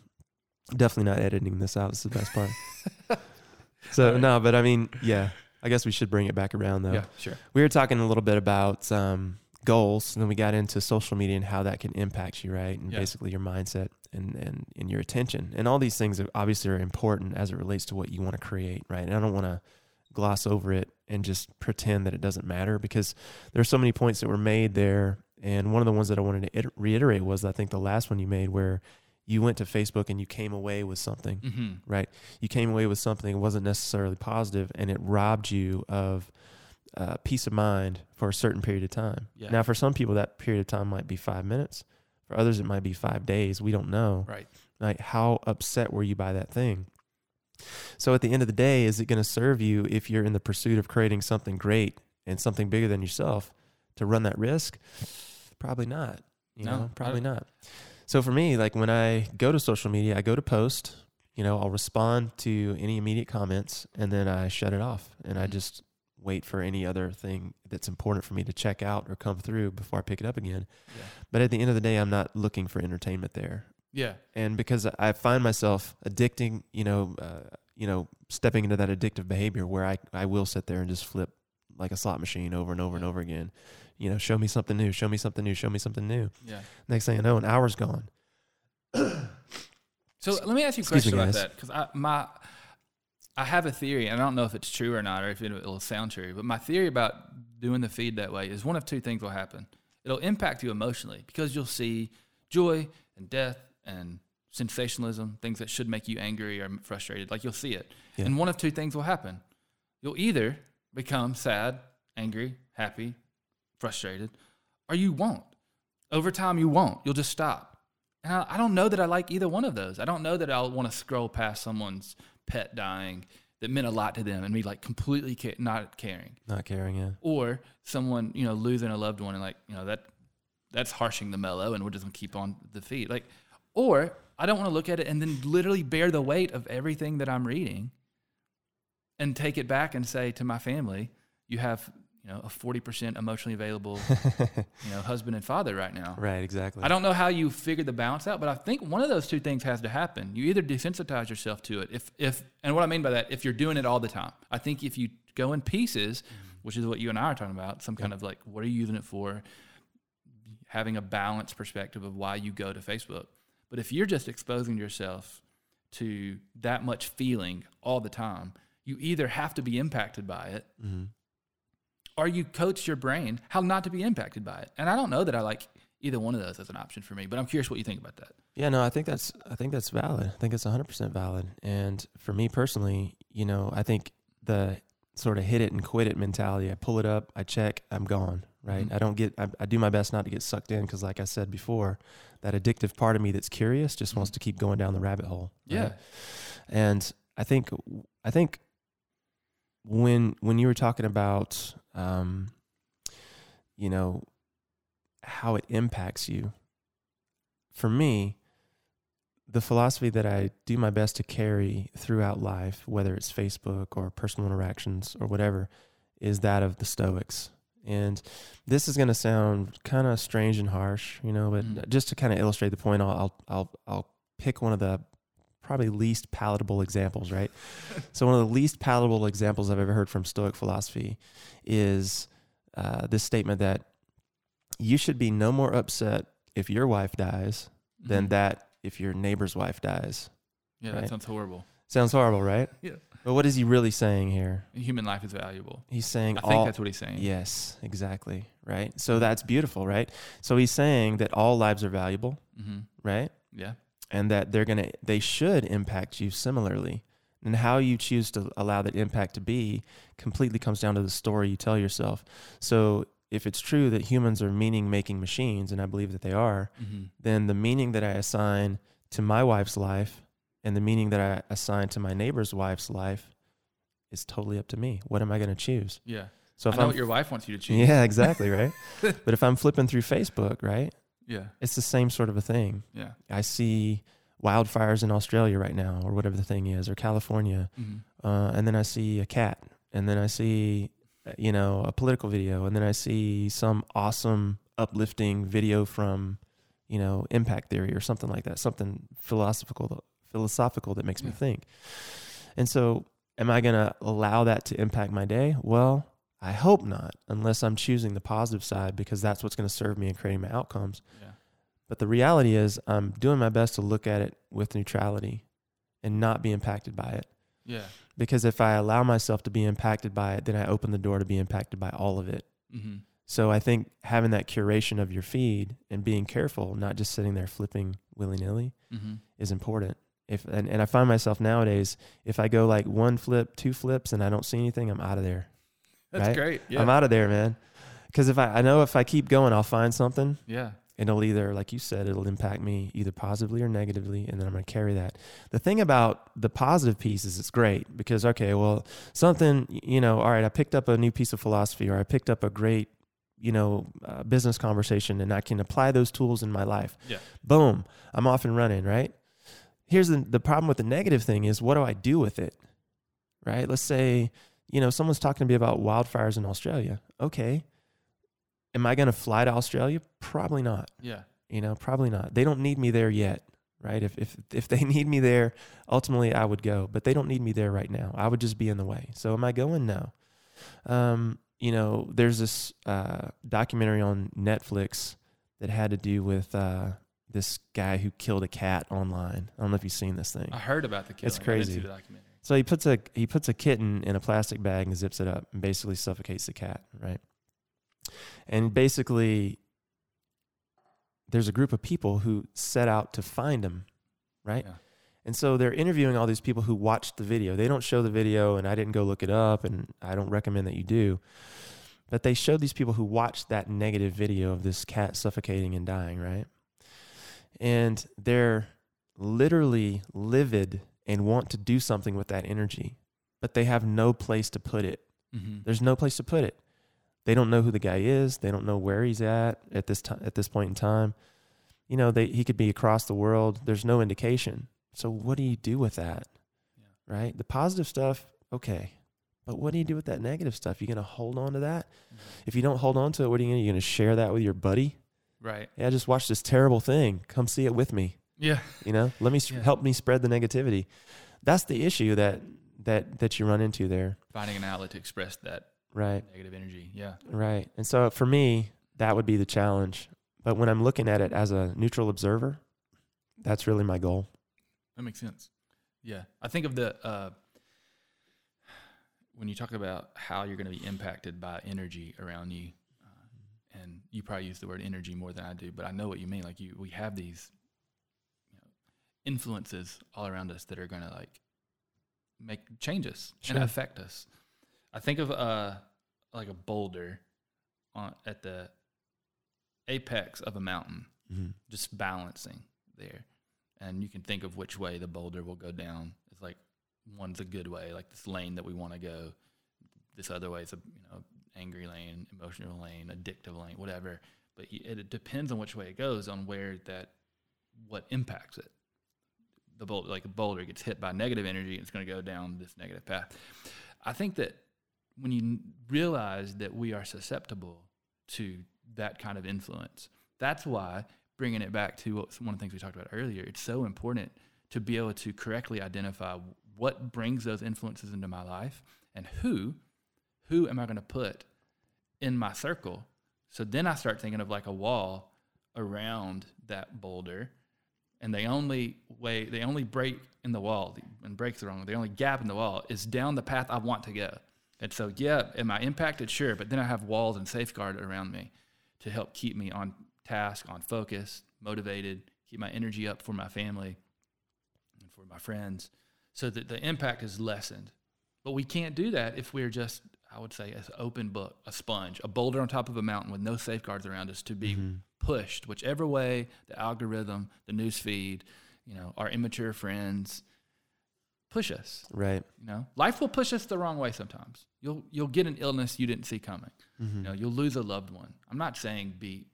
definitely not editing this out. This is the best part. So right. no, but I mean, yeah, I guess we should bring it back around though. Yeah, sure. We were talking a little bit about. Um, goals, and then we got into social media and how that can impact you, right? And yeah. basically your mindset and, and, and your attention. And all these things obviously are important as it relates to what you want to create, right? And I don't want to gloss over it and just pretend that it doesn't matter, because there's so many points that were made there. And one of the ones that I wanted to reiterate was, I think the last one you made, where you went to Facebook and you came away with something, mm-hmm. right? You came away with something that wasn't necessarily positive, and it robbed you of Uh, peace of mind for a certain period of time. Yeah. Now, for some people, that period of time might be five minutes. For others, it might be five days. We don't know. Right. Like, how upset were you by that thing? So at the end of the day, is it going to serve you, if you're in the pursuit of creating something great and something bigger than yourself, to run that risk? Probably not. You no, know, probably not. So for me, like when I go to social media, I go to post, you know, I'll respond to any immediate comments, and then I shut it off and mm-hmm. I just wait for any other thing that's important for me to check out or come through before I pick it up again. Yeah. But at the end of the day, I'm not looking for entertainment there. Yeah. And because I find myself addicting, you know, uh, you know, stepping into that addictive behavior where I, I will sit there and just flip like a slot machine over and over and over again. You know, show me something new, show me something new, show me something new. Yeah. Next thing I know, an hour's gone. So let me ask you a question about that, because I, my... I have a theory, and I don't know if it's true or not, or if it, it'll sound true, but my theory about doing the feed that way is one of two things will happen. It'll impact you emotionally, because you'll see joy and death and sensationalism, things that should make you angry or frustrated. Like, you'll see it. Yeah. And one of two things will happen. You'll either become sad, angry, happy, frustrated, or you won't. Over time, you won't. You'll just stop. And I, I don't know that I like either one of those. I don't know that I'll want to scroll past someone's pet dying that meant a lot to them and me like completely ca- not caring not caring yeah, or someone, you know, losing a loved one and like, you know, that that's harshing the mellow and we're just gonna keep on the feed. Like, or I don't want to look at it and then literally bear the weight of everything that I'm reading and take it back and say to my family, you have, you know, a forty percent emotionally available you know, husband and father right now. Right, exactly. I don't know how you figure the balance out, but I think one of those two things has to happen. You either desensitize yourself to it, if if and what I mean by that, if you're doing it all the time. I think if you go in pieces, which is what you and I are talking about, some kind yeah. of like, what are you using it for? Having a balanced perspective of why you go to Facebook. But if you're just exposing yourself to that much feeling all the time, you either have to be impacted by it, mm-hmm. or you coach your brain how not to be impacted by it. And I don't know that I like either one of those as an option for me, but I'm curious what you think about that. Yeah, no, I think that's I think that's valid. I think it's one hundred percent valid. And for me personally, you know, I think the sort of hit it and quit it mentality, I pull it up, I check, I'm gone, right? Mm-hmm. I don't get, I, I do my best not to get sucked in, because like I said before, that addictive part of me that's curious just wants to keep going down the rabbit hole. Right? Yeah. And I think, I think when, when you were talking about, Um, you know, how it impacts you. For me, the philosophy that I do my best to carry throughout life, whether it's Facebook or personal interactions or whatever, is that of the Stoics. And this is going to sound kind of strange and harsh, you know, but mm. just to kind of illustrate the point, I'll, I'll, I'll, I'll pick one of the probably least palatable examples, right? So one of the least palatable examples I've ever heard from Stoic philosophy is uh, this statement that you should be no more upset if your wife dies mm-hmm. than that if your neighbor's wife dies. Yeah, right? That sounds horrible. Sounds horrible, right? Yeah. But what is he really saying here? Human life is valuable. He's saying I all... I think that's what he's saying. Yes, exactly, right? So that's beautiful, right? So he's saying that all lives are valuable, mm-hmm. right? Yeah. And that they're gonna, they should impact you similarly. And how you choose to allow that impact to be completely comes down to the story you tell yourself. So if it's true that humans are meaning-making machines, and I believe that they are, mm-hmm. then the meaning that I assign to my wife's life and the meaning that I assign to my neighbor's wife's life is totally up to me. What am I going to choose? Yeah. So if I know I'm, what your wife wants you to choose. Yeah, exactly, right? But if I'm flipping through Facebook, right? Yeah. It's the same sort of a thing. Yeah. I see wildfires in Australia right now, or whatever the thing is, or California. Mm-hmm. Uh, and then I see a cat, and then I see, you know, a political video, and then I see some awesome uplifting video from, you know, impact theory or something like that, something philosophical, philosophical that makes yeah. me think. And so am I going to allow that to impact my day? Well, I hope not, unless I'm choosing the positive side, because that's what's going to serve me in creating my outcomes. Yeah. But the reality is I'm doing my best to look at it with neutrality and not be impacted by it. Yeah. Because if I allow myself to be impacted by it, then I open the door to be impacted by all of it. Mm-hmm. So I think having that curation of your feed and being careful, not just sitting there flipping willy-nilly, mm-hmm. is important. If and, and I find myself nowadays, if I go like one flip, two flips, and I don't see anything, I'm out of there. That's right? Great. Yeah. I'm out of there, man. Because if I, I know if I keep going, I'll find something. Yeah. And it'll either, like you said, it'll impact me either positively or negatively, and then I'm going to carry that. The thing about the positive piece is it's great because, okay, well, something, you know, all right, I picked up a new piece of philosophy, or I picked up a great, you know, uh, business conversation, and I can apply those tools in my life. Yeah. Boom. I'm off and running, right? Here's the, the problem with the negative thing is, what do I do with it, right? Let's say, you know, someone's talking to me about wildfires in Australia. Okay. Am I going to fly to Australia? Probably not. Yeah. You know, probably not. They don't need me there yet, right? If if if they need me there, ultimately I would go, but they don't need me there right now. I would just be in the way. So am I going? No. Um, you know, there's this uh, documentary on Netflix that had to do with uh, this guy who killed a cat online. I don't know if you've seen this thing. I heard about the killing. It's crazy. I didn't see the documentary. So he puts a he puts a kitten in a plastic bag and zips it up and basically suffocates the cat, right? And basically, there's a group of people who set out to find him, right? Yeah. And so they're interviewing all these people who watched the video. They don't show the video, and I didn't go look it up, and I don't recommend that you do. But they showed these people who watched that negative video of this cat suffocating and dying, right? And they're literally livid and want to do something with that energy, but they have no place to put it. Mm-hmm. There's no place to put it. They don't know who the guy is. They don't know where he's at at this time, at this point in time. You know, they, he could be across the world. There's no indication. So what do you do with that? Yeah. Right? The positive stuff, okay. But what do you do with that negative stuff? You're going to hold on to that? Mm-hmm. If you don't hold on to it, what are you going to do? You're going to share that with your buddy? Right. Yeah, I just watched this terrible thing. Come see it with me. Yeah. You know, let me yeah. help me spread the negativity. That's the issue that that that you run into there. Finding an outlet to express that. Right. Negative energy. Yeah. Right. And so for me, that would be the challenge. But when I'm looking at it as a neutral observer, that's really my goal. That makes sense. Yeah. I think of the, uh, when you talk about how you're going to be impacted by energy around you, uh, and you probably use the word energy more than I do, but I know what you mean. Like you, we have these you know, influences all around us that are going to like make changes sure. and affect us. I think of uh, like a boulder on, at the apex of a mountain, mm-hmm. just balancing there. And you can think of which way the boulder will go down. It's like one's a good way, like this lane that we want to go. This other way is a you know angry lane, emotional lane, addictive lane, whatever. But it, it depends on which way it goes, on where that what impacts it. The boulder, like a boulder, gets hit by negative energy, it's going to go down this negative path. I think that. When you realize that we are susceptible to that kind of influence, that's why bringing it back to one of the things we talked about earlier, it's so important to be able to correctly identify what brings those influences into my life and who, who am I going to put in my circle. So then I start thinking of like a wall around that boulder, and the only way, the only break in the wall, and break's the wrong way, the only gap in the wall is down the path I want to go. And so, yeah, am I impacted? Sure. But then I have walls and safeguards around me to help keep me on task, on focus, motivated, keep my energy up for my family and for my friends, so that the impact is lessened. But we can't do that if we're just, I would say, an open book, a sponge, a boulder on top of a mountain with no safeguards around us to be mm-hmm. pushed whichever way the algorithm, the news feed, you know, our immature friends push us. Right. You know, life will push us the wrong way sometimes. You'll you'll get an illness you didn't see coming. Mm-hmm. You know, you'll lose a loved one. I'm not saying be,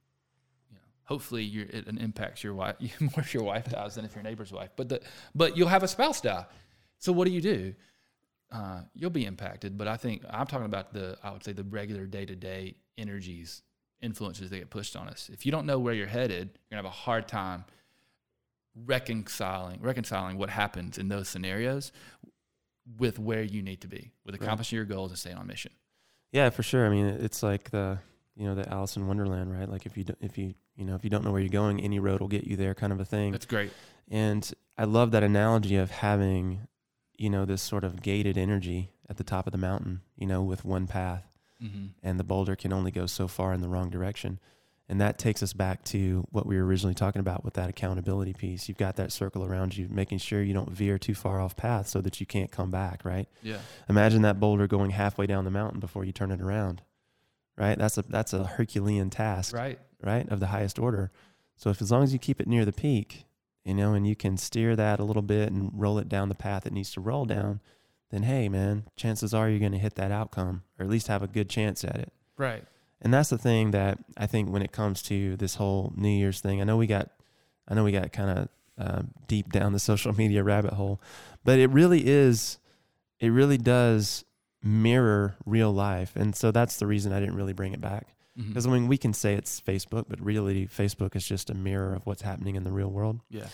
you know, hopefully you're, it impacts your wife more if your wife dies than if your neighbor's wife. But the but you'll have a spouse die. So what do you do? Uh, you'll be impacted, but I think I'm talking about the, I would say the regular day-to-day energies, influences that get pushed on us. If you don't know where you're headed, you're gonna have a hard time reconciling, reconciling what happens in those scenarios with where you need to be, with accomplishing right. your goals and staying on mission. Yeah, for sure. I mean, it's like the, you know, the Alice in Wonderland, right? Like if you, do, if you, you know, if you don't know where you're going, any road will get you there, kind of a thing. That's great. And I love that analogy of having, you know, this sort of gated energy at the top of the mountain, you know, with one path, mm-hmm. and the boulder can only go so far in the wrong direction. And that takes us back to what we were originally talking about with that accountability piece. You've got that circle around you, making sure you don't veer too far off path so that you can't come back. Right. Yeah. Imagine that boulder going halfway down the mountain before you turn it around. Right. That's a, that's a Herculean task. Right. Right. Of the highest order. So if, as long as you keep it near the peak, you know, and you can steer that a little bit and roll it down the path it needs to roll down, then, hey, man, chances are you're going to hit that outcome, or at least have a good chance at it. Right. And that's the thing that I think when it comes to this whole New Year's thing, I know we got, I know we got kind of uh, deep down the social media rabbit hole, but it really is, it really does mirror real life. And so that's the reason I didn't really bring it back. Because, mm-hmm. I mean, we can say it's Facebook, but really Facebook is just a mirror of what's happening in the real world. Yeah.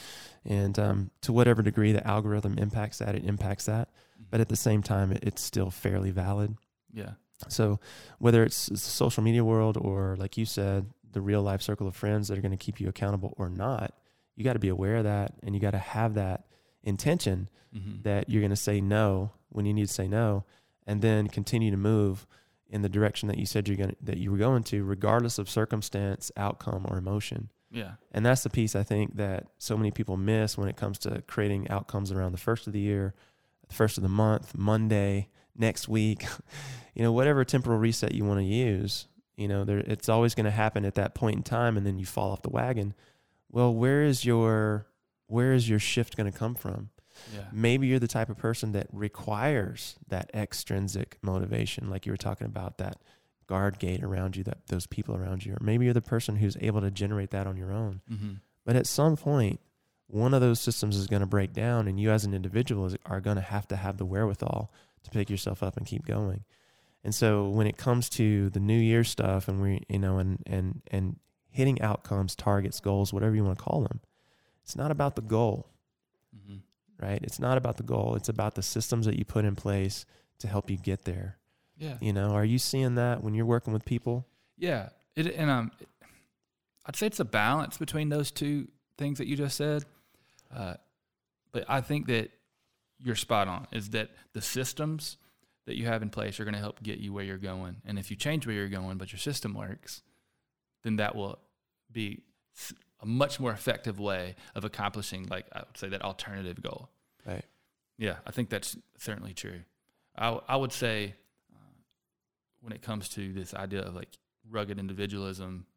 And um, to whatever degree the algorithm impacts that, it impacts that. Mm-hmm. But at the same time, it, it's still fairly valid. Yeah. So whether it's, it's the social media world or, like you said, the real life circle of friends that are going to keep you accountable or not, you got to be aware of that, and you got to have that intention, mm-hmm. that you're going to say no when you need to say no, and then continue to move in the direction that you said you're going that you were going to, regardless of circumstance, outcome, or emotion. Yeah. And that's the piece I think that so many people miss when it comes to creating outcomes around the first of the year, the first of the month, Monday, next week, you know, whatever temporal reset you want to use, you know, there, it's always going to happen at that point in time, and then you fall off the wagon. Well, where is your, where is your shift going to come from? Yeah. Maybe you're the type of person that requires that extrinsic motivation, like you were talking about, that guard gate around you, that those people around you. Or maybe you're the person who's able to generate that on your own. Mm-hmm. But at some point, one of those systems is going to break down, and you as an individual is, are going to have to have the wherewithal to pick yourself up and keep going. And so when it comes to the New Year stuff, and we, you know, and and and hitting outcomes, targets, goals, whatever you want to call them, it's not about the goal. Mm-hmm. Right? It's not about the goal. It's about the systems that you put in place to help you get there. Yeah. You know, are you seeing that when you're working with people? Yeah. It, and um, I'd say it's a balance between those two things that you just said. Uh, but I think that you're spot on, is that the systems that you have in place are going to help get you where you're going. And if you change where you're going, but your system works, then that will be a much more effective way of accomplishing, like I would say, that alternative goal. Right. Yeah, I think that's certainly true. I, I would say uh, when it comes to this idea of like rugged individualism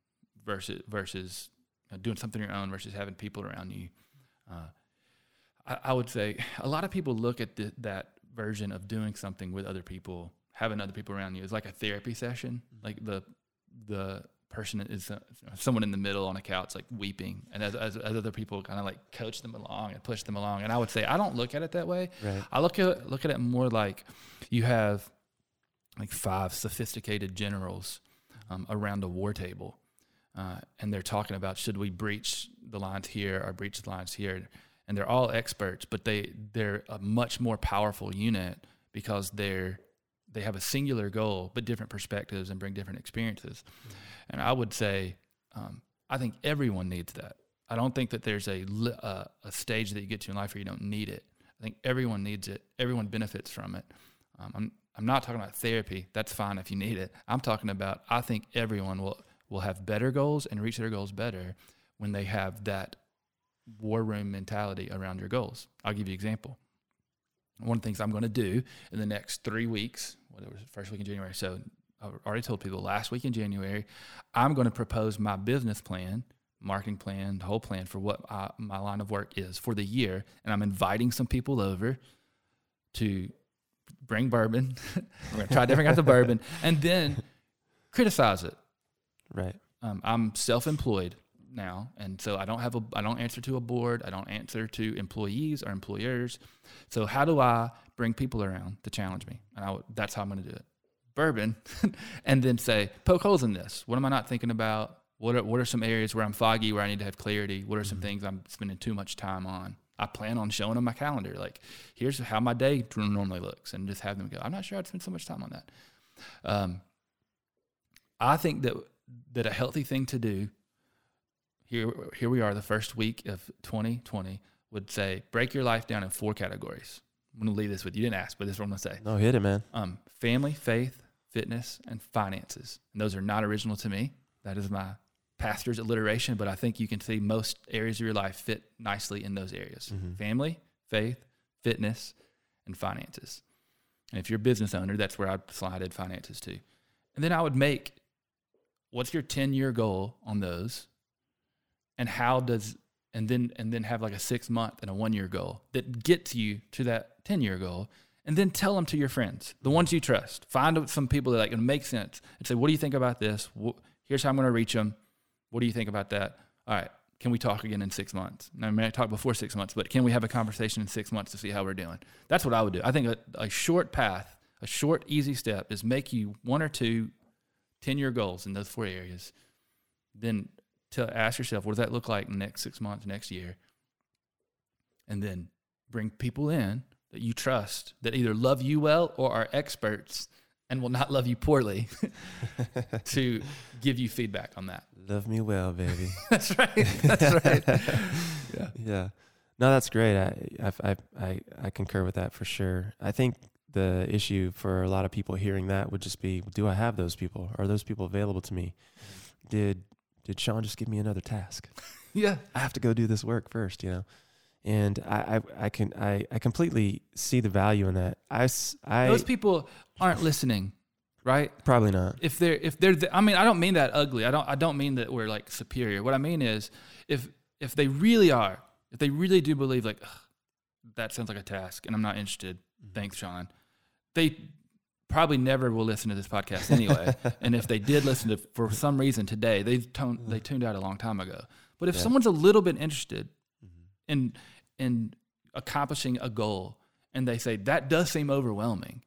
versus versus you know, doing something on your own versus having people around you, uh, I, I would say a lot of people look at the, that version of doing something with other people, having other people around you, as like a therapy session, mm-hmm. like the the. person is uh, someone in the middle on a couch like weeping, and as, as, as other people kind of like coach them along and push them along. And I would say I don't look at it that way. Right. I look at look at it more like you have like five sophisticated generals um, around a war table, uh, and they're talking about should we breach the lines here or breach the lines here, and they're all experts, but they, they're a much more powerful unit because they're, they have a singular goal, but different perspectives and bring different experiences. Mm-hmm. And I would say, um, I think everyone needs that. I don't think that there's a, uh, a stage that you get to in life where you don't need it. I think everyone needs it. Everyone benefits from it. Um, I'm I'm not talking about therapy. That's fine if you need it. I'm talking about, I think everyone will, will have better goals and reach their goals better when they have that war room mentality around your goals. I'll give you an example. One of the things I'm going to do in the next three weeks, well, it was the first week in January, so I already told people last week in January, I'm going to propose my business plan, marketing plan, the whole plan for what I, my line of work is for the year. And I'm inviting some people over to bring bourbon. We're going to try different kinds of bourbon and then criticize it. Right. Um, I'm self-employed now. And so I don't have a, I don't answer to a board. I don't answer to employees or employers. So how do I bring people around to challenge me? And I, that's how I'm going to do it. Bourbon. And then say, poke holes in this. What am I not thinking about? What are, what are some areas where I'm foggy, where I need to have clarity? What are some mm-hmm. things I'm spending too much time on? I plan on showing them my calendar. Like, here's how my day normally looks, and just have them go, I'm not sure I'd spend so much time on that. Um, I think that that a healthy thing to do, here here we are, the first week of twenty twenty, would say, break your life down in four categories. I'm going to leave this with you. You didn't ask, but this is what I'm going to say. No, hit it, man. Um, family, faith, fitness, and finances. And those are not original to me. That is my pastor's alliteration, but I think you can see most areas of your life fit nicely in those areas. Mm-hmm. Family, faith, fitness, and finances. And if you're a business owner, that's where I slided finances to. And then I would make, what's your ten-year goal on those? And how does, and then and then have like a six-month and a one-year goal that gets you to that ten-year goal. And then tell them to your friends, the ones you trust. Find some people that like, it makes sense, and say, what do you think about this? Here's how I'm going to reach them. What do you think about that? All right, can we talk again in six months? Now, I may not talk before six months, but can we have a conversation in six months to see how we're doing? That's what I would do. I think a, a short path, a short, easy step is make you one or two ten-year goals in those four areas. Then to ask yourself, what does that look like in the next six months, next year? And then bring people in that you trust, that either love you well or are experts and will not love you poorly to give you feedback on that. Love me well, baby. That's right. That's right. Yeah. Yeah. No, that's great. I, I, I, I concur with that for sure. I think the issue for a lot of people hearing that would just be, do I have those people? Are those people available to me? Did, did Sean just give me another task? Yeah. I have to go do this work first, you know? And I, I, I can, I, I completely see the value in that. I, I, those people aren't listening, right? Probably not. If they're, if they're, the, I mean, I don't mean that ugly. I don't, I don't mean that we're like superior. What I mean is if, if they really are, if they really do believe like, that sounds like a task and I'm not interested. Thanks, Sean. They probably never will listen to this podcast anyway. And if they did listen to, for some reason today, they toned, they tuned out a long time ago. But if yeah. someone's a little bit interested, and and accomplishing a goal, and they say, that does seem overwhelming.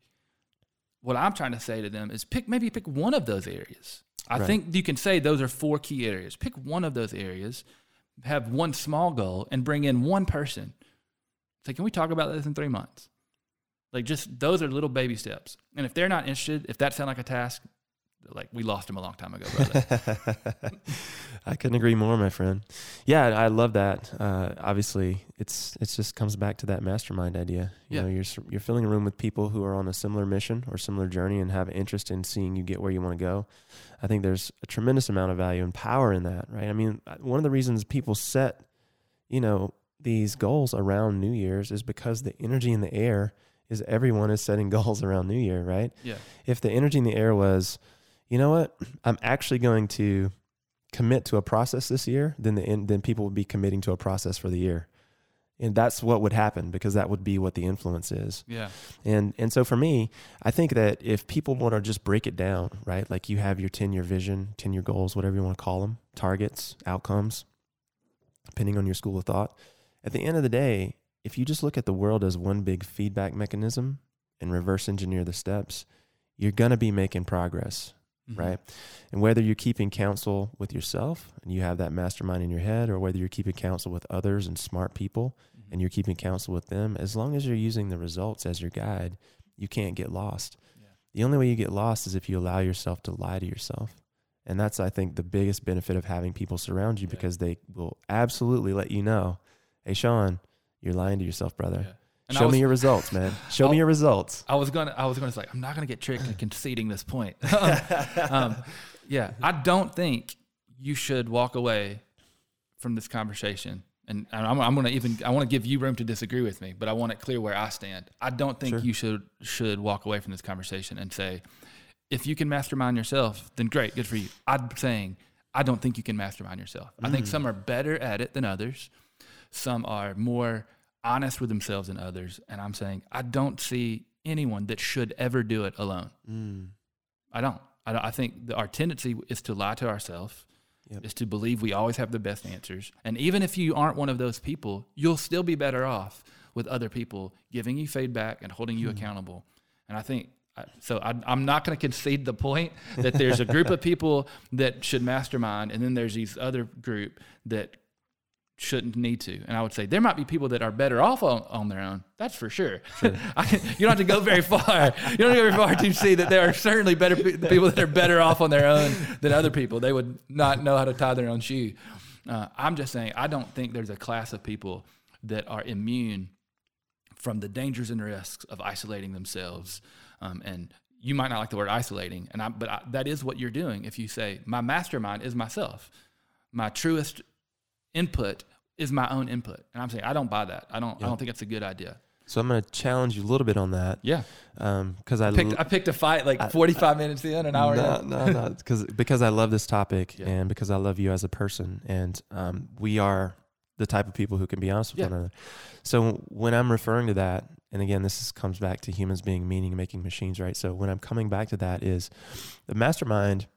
What I'm trying to say to them is pick maybe pick one of those areas. I right. think you can say those are four key areas. Pick one of those areas, have one small goal, and bring in one person. Say, can we talk about this in three months? Like, just those are little baby steps. And if they're not interested, if that sounds like a task, like we lost him a long time ago, brother. I couldn't agree more, my friend. Yeah, I love that. Uh, obviously, it's it's just comes back to that mastermind idea. You yeah. know, you're you're filling a room with people who are on a similar mission or similar journey and have interest in seeing you get where you want to go. I think there's a tremendous amount of value and power in that, right? I mean, one of the reasons people set, you know, these goals around New Year's is because the energy in the air is everyone is setting goals around New Year, right? Yeah. If the energy in the air was, you know what, I'm actually going to commit to a process this year, then the end, then people would be committing to a process for the year. And that's what would happen because that would be what the influence is. Yeah. And, and so for me, I think that if people want to just break it down, right? Like you have your ten-year vision, ten-year goals, whatever you want to call them, targets, outcomes, depending on your school of thought. At the end of the day, if you just look at the world as one big feedback mechanism and reverse engineer the steps, you're going to be making progress. Mm-hmm. Right. And whether you're keeping counsel with yourself and you have that mastermind in your head, or whether you're keeping counsel with others and smart people, mm-hmm. and you're keeping counsel with them, as long as you're using the results as your guide, you can't get lost. Yeah. The only way you get lost is if you allow yourself to lie to yourself. And that's, I think, the biggest benefit of having people surround you, yeah. because they will absolutely let you know, hey, Sean, you're lying to yourself, brother. Yeah. And Show was, me your results, man. Show I'll, me your results. I was gonna, I was gonna say, I'm not gonna get tricked in conceding this point. um, um, yeah, I don't think you should walk away from this conversation. And I'm, I'm gonna even, I want to give you room to disagree with me, but I want it clear where I stand. I don't think sure. you should should walk away from this conversation and say, if you can mastermind yourself, then great, good for you. I'm saying, I don't think you can mastermind yourself. Mm. I think some are better at it than others. Some are more honest with themselves and others. And I'm saying, I don't see anyone that should ever do it alone. Mm. I don't. I, don't, I think the, our tendency is to lie to ourselves, yep. is to believe we always have the best answers. And even if you aren't one of those people, you'll still be better off with other people giving you feedback and holding you mm. accountable. And I think, so I, I'm not going to concede the point that there's a group of people that should mastermind, and then there's these other group that shouldn't need to. And I would say there might be people that are better off on, on their own. That's for sure. sure. I can, you don't have to go very far. You don't have to go very far to see that there are certainly better pe- people that are better off on their own than other people. They would not know how to tie their own shoe. Uh, I'm just saying, I don't think there's a class of people that are immune from the dangers and risks of isolating themselves. Um, and you might not like the word isolating, and I, but I, that is what you're doing. If you say my mastermind is myself, my truest input is my own input, and I'm saying I don't buy that. I don't. Yep. I don't think it's a good idea. So I'm going to challenge you a little bit on that. Yeah. Um, because I picked, l- I picked a fight like I, forty-five I, minutes in, an hour no, in. No, no, no. Because because I love this topic, yeah. and because I love you as a person, and um, we are the type of people who can be honest with yeah. one another. So when I'm referring to that, and again, this is, comes back to humans being meaning-making machines, right? So when I'm coming back to that is the mastermind,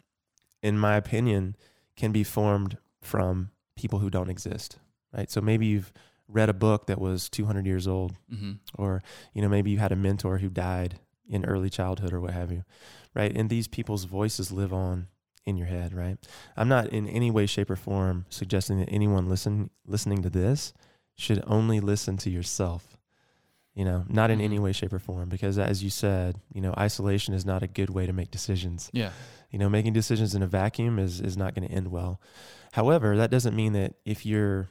in my opinion, can be formed from people who don't exist, right? So maybe you've read a book that was two hundred years old, mm-hmm. or you know, maybe you had a mentor who died in early childhood or what have you, right? And these people's voices live on in your head, right? I'm not in any way, shape, or form suggesting that anyone listen listening to this should only listen to yourself, you know, not in mm-hmm. any way, shape, or form, because as you said, you know, isolation is not a good way to make decisions. Yeah. You know, making decisions in a vacuum is, is not going to end well. However, that doesn't mean that if you're,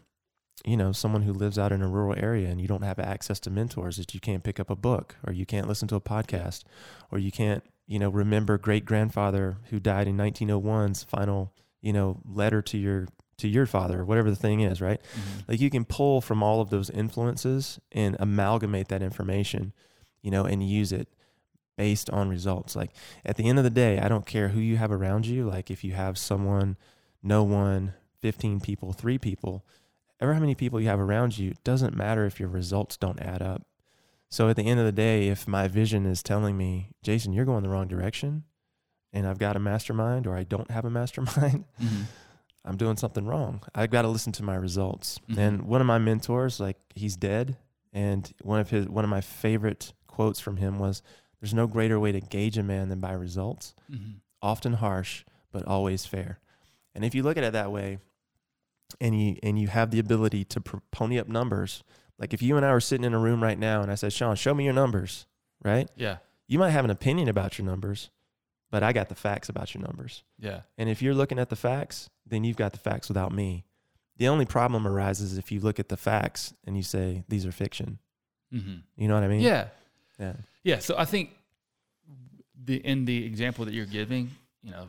you know, someone who lives out in a rural area and you don't have access to mentors, that you can't pick up a book, or you can't listen to a podcast, or you can't, you know, remember great-grandfather who died in nineteen oh one's final, you know, letter to your to your father, or whatever the thing is, right? Mm-hmm. Like you can pull from all of those influences and amalgamate that information, you know, and use it based on results. Like at the end of the day, I don't care who you have around you. Like if you have someone, no one, fifteen people, three people, ever how many people you have around you, it doesn't matter if your results don't add up. So at the end of the day, if my vision is telling me, Jason, you're going the wrong direction, and I've got a mastermind, or I don't have a mastermind, mm-hmm. I'm doing something wrong. I've got to listen to my results. Mm-hmm. And one of my mentors, like he's dead, and one of his one of my favorite quotes from him was, "There's no greater way to gauge a man than by results, mm-hmm. often harsh, but always fair." And if you look at it that way, and you and you have the ability to pony up numbers. Like if you and I were sitting in a room right now and I said, Sean, show me your numbers, right? Yeah. You might have an opinion about your numbers, but I got the facts about your numbers. Yeah. And if you're looking at the facts, then you've got the facts without me. The only problem arises if you look at the facts and you say, these are fiction. Mm-hmm. You know what I mean? Yeah. Yeah. Yeah. So I think the in the example that you're giving, you know,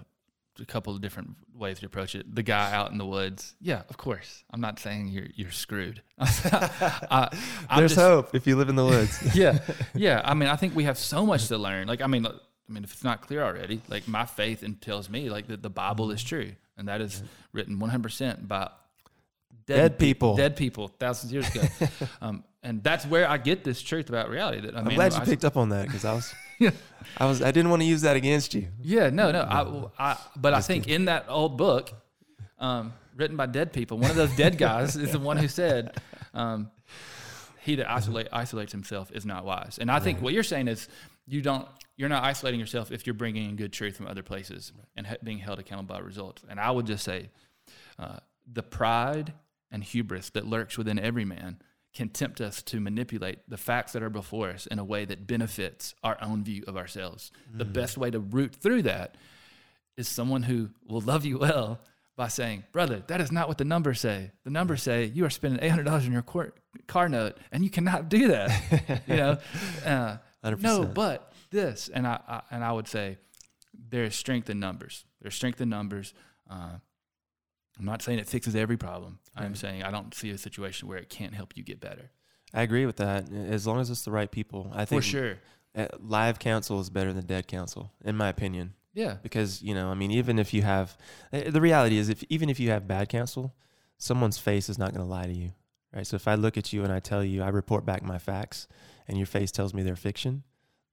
a couple of different ways to approach it. The guy out in the woods. Yeah, of course. I'm not saying you're you're screwed. I, There's just, hope if you live in the woods. yeah. Yeah. I mean, I think we have so much to learn. Like, I mean, I mean, if it's not clear already, like my faith tells me like that the Bible is true. And that is written one hundred percent by dead, dead people, dead people thousands of years ago. um, and that's where I get this truth about reality. That I I'm mean, glad you I, picked up on that. Cause I was, yeah. I was, I didn't want to use that against you. Yeah, no, no. I, I but I think in that old book, um, written by dead people, one of those dead guys is the one who said, um, he that isolate, isolates himself is not wise. And I think right. what you're saying is you don't, you're not isolating yourself if you're bringing in good truth from other places right. and he, being held accountable by results. And I would just say, uh, the pride and hubris that lurks within every man can tempt us to manipulate the facts that are before us in a way that benefits our own view of ourselves. Mm. The best way to root through that is someone who will love you well by saying, brother, that is not what the numbers say. The numbers say you are spending eight hundred dollars on your car, car note, and you cannot do that. You know, uh, no, but this. And I, I and I would say there is strength in numbers. There's strength in numbers. Uh, I'm not saying it fixes every problem. Right. I'm saying I don't see a situation where it can't help you get better. I agree with that, as long as it's the right people. I think for sure, live counsel is better than dead counsel, in my opinion. Yeah. Because, you know, I mean, even if you have, the reality is if even if you have bad counsel, someone's face is not going to lie to you, right? So if I look at you and I tell you, I report back my facts and your face tells me they're fiction,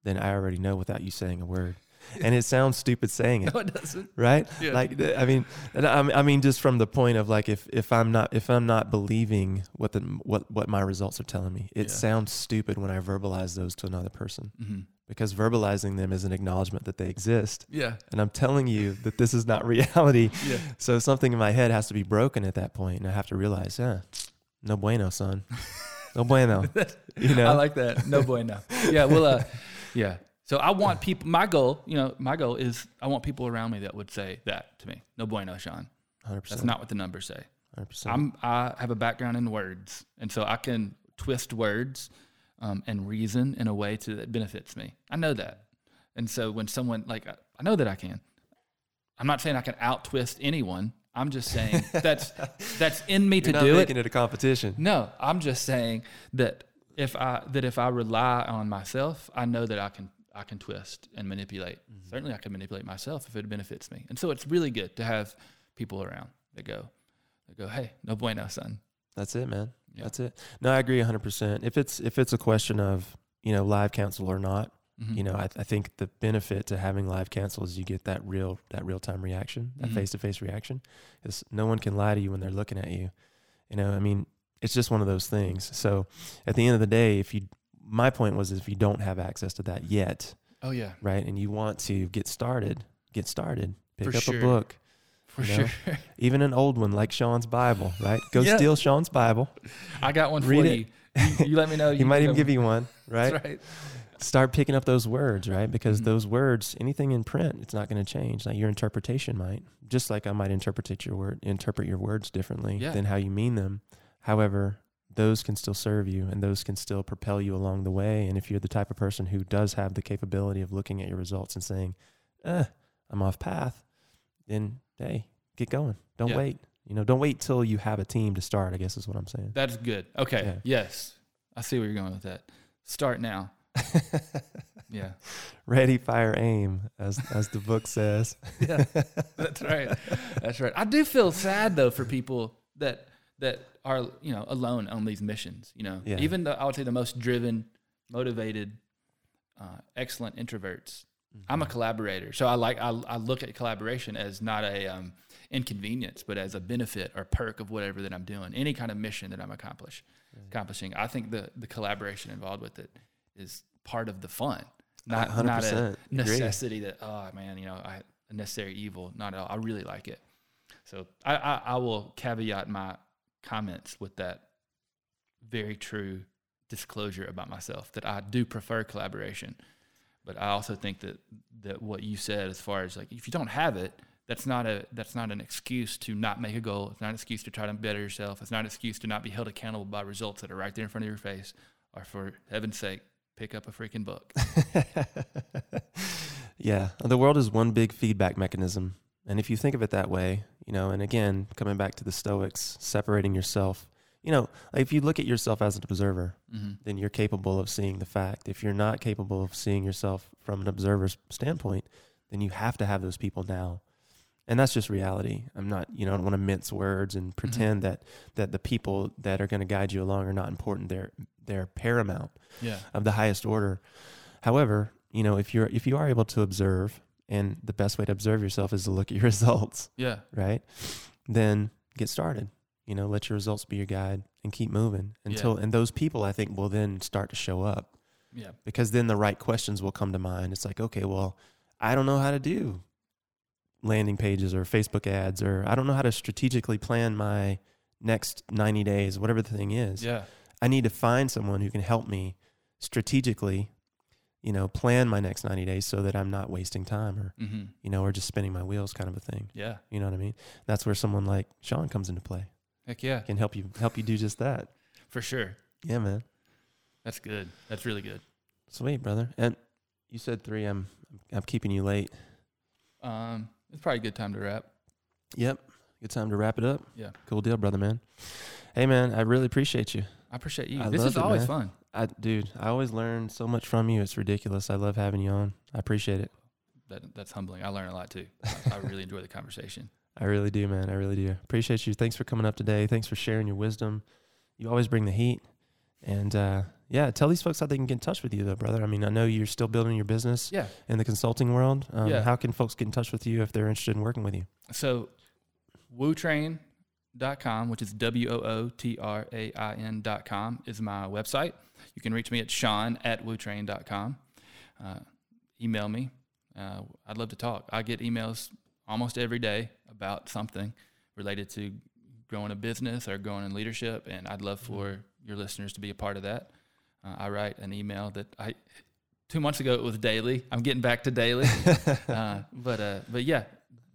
then I already know without you saying a word. And it sounds stupid saying it. No, it doesn't. Right? Yeah. Like, I mean, I mean, just from the point of like, if, if I'm not, if I'm not believing what the, what, what my results are telling me, it yeah. sounds stupid when I verbalize those to another person. Mm-hmm. Because verbalizing them is an acknowledgement that they exist. Yeah. And I'm telling you that this is not reality. Yeah. So something in my head has to be broken at that point. And I have to realize, yeah, no bueno, son. No bueno. You know? I like that. No bueno. Yeah. Well, uh, yeah. So I want people, my goal, you know, my goal is I want people around me that would say that to me. No bueno, Sean. one hundred percent. That's not what the numbers say. one hundred percent. I'm, I have a background in words. And so I can twist words Um, and reason in a way to, that benefits me. I know that. And so when someone, like, I, I know that I can. I'm not saying I can out-twist anyone. I'm just saying that's that's in me. You're to do it. You're not making it a competition. No, I'm just saying that if I that if I rely on myself, I know that I can I can twist and manipulate. Mm-hmm. Certainly I can manipulate myself if it benefits me. And so it's really good to have people around that go, that go, hey, no bueno, son. That's it, man. Yeah. That's it. No, I agree one hundred percent. If it's if it's a question of, you know, live counsel or not, mm-hmm. you know, I, I think the benefit to having live counsel is you get that real that real time reaction, that mm-hmm. face to face reaction. Because no one can lie to you when they're looking at you. You know, I mean, it's just one of those things. So at the end of the day, if you, my point was, if you don't have access to that yet, oh yeah, right, and you want to get started, get started, pick For up sure. a book. For you know, sure. Even an old one like Sean's Bible, right? Go yeah. steal Sean's Bible. I got one Read for it. you. you. You let me know. You he might even give you one, right? That's right. Start picking up those words, right? Because mm-hmm. those words, anything in print, it's not going to change. Like your interpretation might, just like I might interpret your word, interpret your words differently yeah. than how you mean them. However, those can still serve you and those can still propel you along the way. And if you're the type of person who does have the capability of looking at your results and saying, eh, I'm off path, then hey, get going. Don't yeah. wait. You know, don't wait till you have a team to start, I guess is what I'm saying. That's good. Okay. Yeah. Yes. I see where you're going with that. Start now. Yeah. Ready, fire, aim, as as the book says. Yeah. That's right. That's right. I do feel sad though for people that that are, you know, alone on these missions, you know. Yeah. Even though I would say the most driven, motivated, uh, excellent introverts. I'm a collaborator, so I like I, I look at collaboration as not a um, inconvenience, but as a benefit or perk of whatever that I'm doing, any kind of mission that I'm accomplish, right. accomplishing. I think the, the collaboration involved with it is part of the fun, not one hundred percent. Not a necessity that oh man, you know, I, a necessary evil. Not at all. I really like it, so I, I I will caveat my comments with that very true disclosure about myself that I do prefer collaboration. But I also think that, that what you said as far as like if you don't have it, that's not a that's not an excuse to not make a goal. It's not an excuse to try to better yourself. It's not an excuse to not be held accountable by results that are right there in front of your face. Or for heaven's sake, pick up a freaking book. Yeah. The world is one big feedback mechanism. And if you think of it that way, you know, and again, coming back to the Stoics, separating yourself. You know, like if you look at yourself as an observer, mm-hmm. then you're capable of seeing the fact. If you're not capable of seeing yourself from an observer's standpoint, then you have to have those people now. And that's just reality. I'm not, you know, I don't want to mince words and pretend mm-hmm. that, that the people that are going to guide you along are not important. They're, they're paramount yeah. of the highest order. However, you know, if you're, if you are able to observe, and the best way to observe yourself is to look at your results. Yeah. Right. Then get started. You know, let your results be your guide and keep moving until, yeah. and those people I think will then start to show up. Yeah. Because then the right questions will come to mind. It's like, okay, well, I don't know how to do landing pages or Facebook ads, or I don't know how to strategically plan my next ninety days, whatever the thing is. Yeah. I need to find someone who can help me strategically, you know, plan my next ninety days so that I'm not wasting time or, mm-hmm. you know, or just spinning my wheels kind of a thing. Yeah. You know what I mean? That's where someone like Sean comes into play. Heck yeah. Can help you, help you do just that. For sure. Yeah, man. That's good. That's really good. Sweet, brother. And you said three, I'm, I'm keeping you late. Um, it's probably a good time to wrap. Yep. Good time to wrap it up. Yeah. Cool deal, brother, man. Hey, man, I really appreciate you. I appreciate you. I this is it, always man. Fun. I, dude, I always learn so much from you. It's ridiculous. I love having you on. I appreciate it. That, that's humbling. I learn a lot, too. I, I really enjoy the conversation. I really do, man. I really do. Appreciate you. Thanks for coming up today. Thanks for sharing your wisdom. You always bring the heat. And, uh, yeah, tell these folks how they can get in touch with you, though, brother. I mean, I know you're still building your business yeah. in the consulting world. Um, yeah. How can folks get in touch with you if they're interested in working with you? So, woo train dot com, which is W O O T R A I N dot com, is my website. You can reach me at Sean at woo train dot com. Uh, email me. Uh, I'd love to talk. I get emails almost every day about something related to growing a business or growing in leadership, and I'd love for your listeners to be a part of that. Uh, I write an email that I two months ago it was daily. I'm getting back to daily, uh, but uh, but yeah,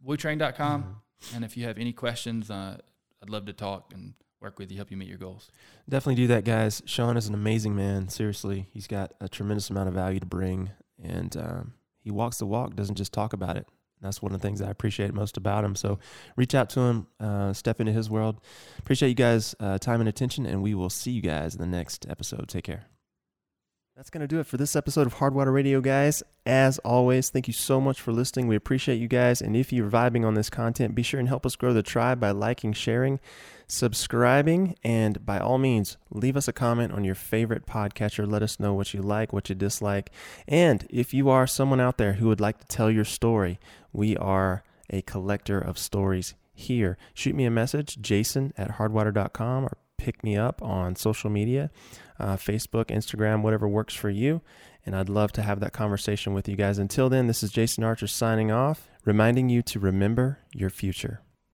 woo train dot com. Mm-hmm. And if you have any questions, uh, I'd love to talk and work with you, help you meet your goals. Definitely do that, guys. Sean is an amazing man. Seriously, he's got a tremendous amount of value to bring, and um, he walks the walk, doesn't just talk about it. And that's one of the things I appreciate most about him. So reach out to him, uh, step into his world. Appreciate you guys' uh, time and attention, and we will see you guys in the next episode. Take care. That's going to do it for this episode of Hardwater Radio, guys. As always, thank you so much for listening. We appreciate you guys. And if you're vibing on this content, be sure and help us grow the tribe by liking, sharing, subscribing, and by all means, leave us a comment on your favorite podcatcher. Let us know what you like, what you dislike. And if you are someone out there who would like to tell your story, we are a collector of stories here. Shoot me a message, jason at hardwater dot com, or pick me up on social media, uh, Facebook, Instagram, whatever works for you. And I'd love to have that conversation with you guys. Until then, this is Jason Archer signing off, reminding you to remember your future.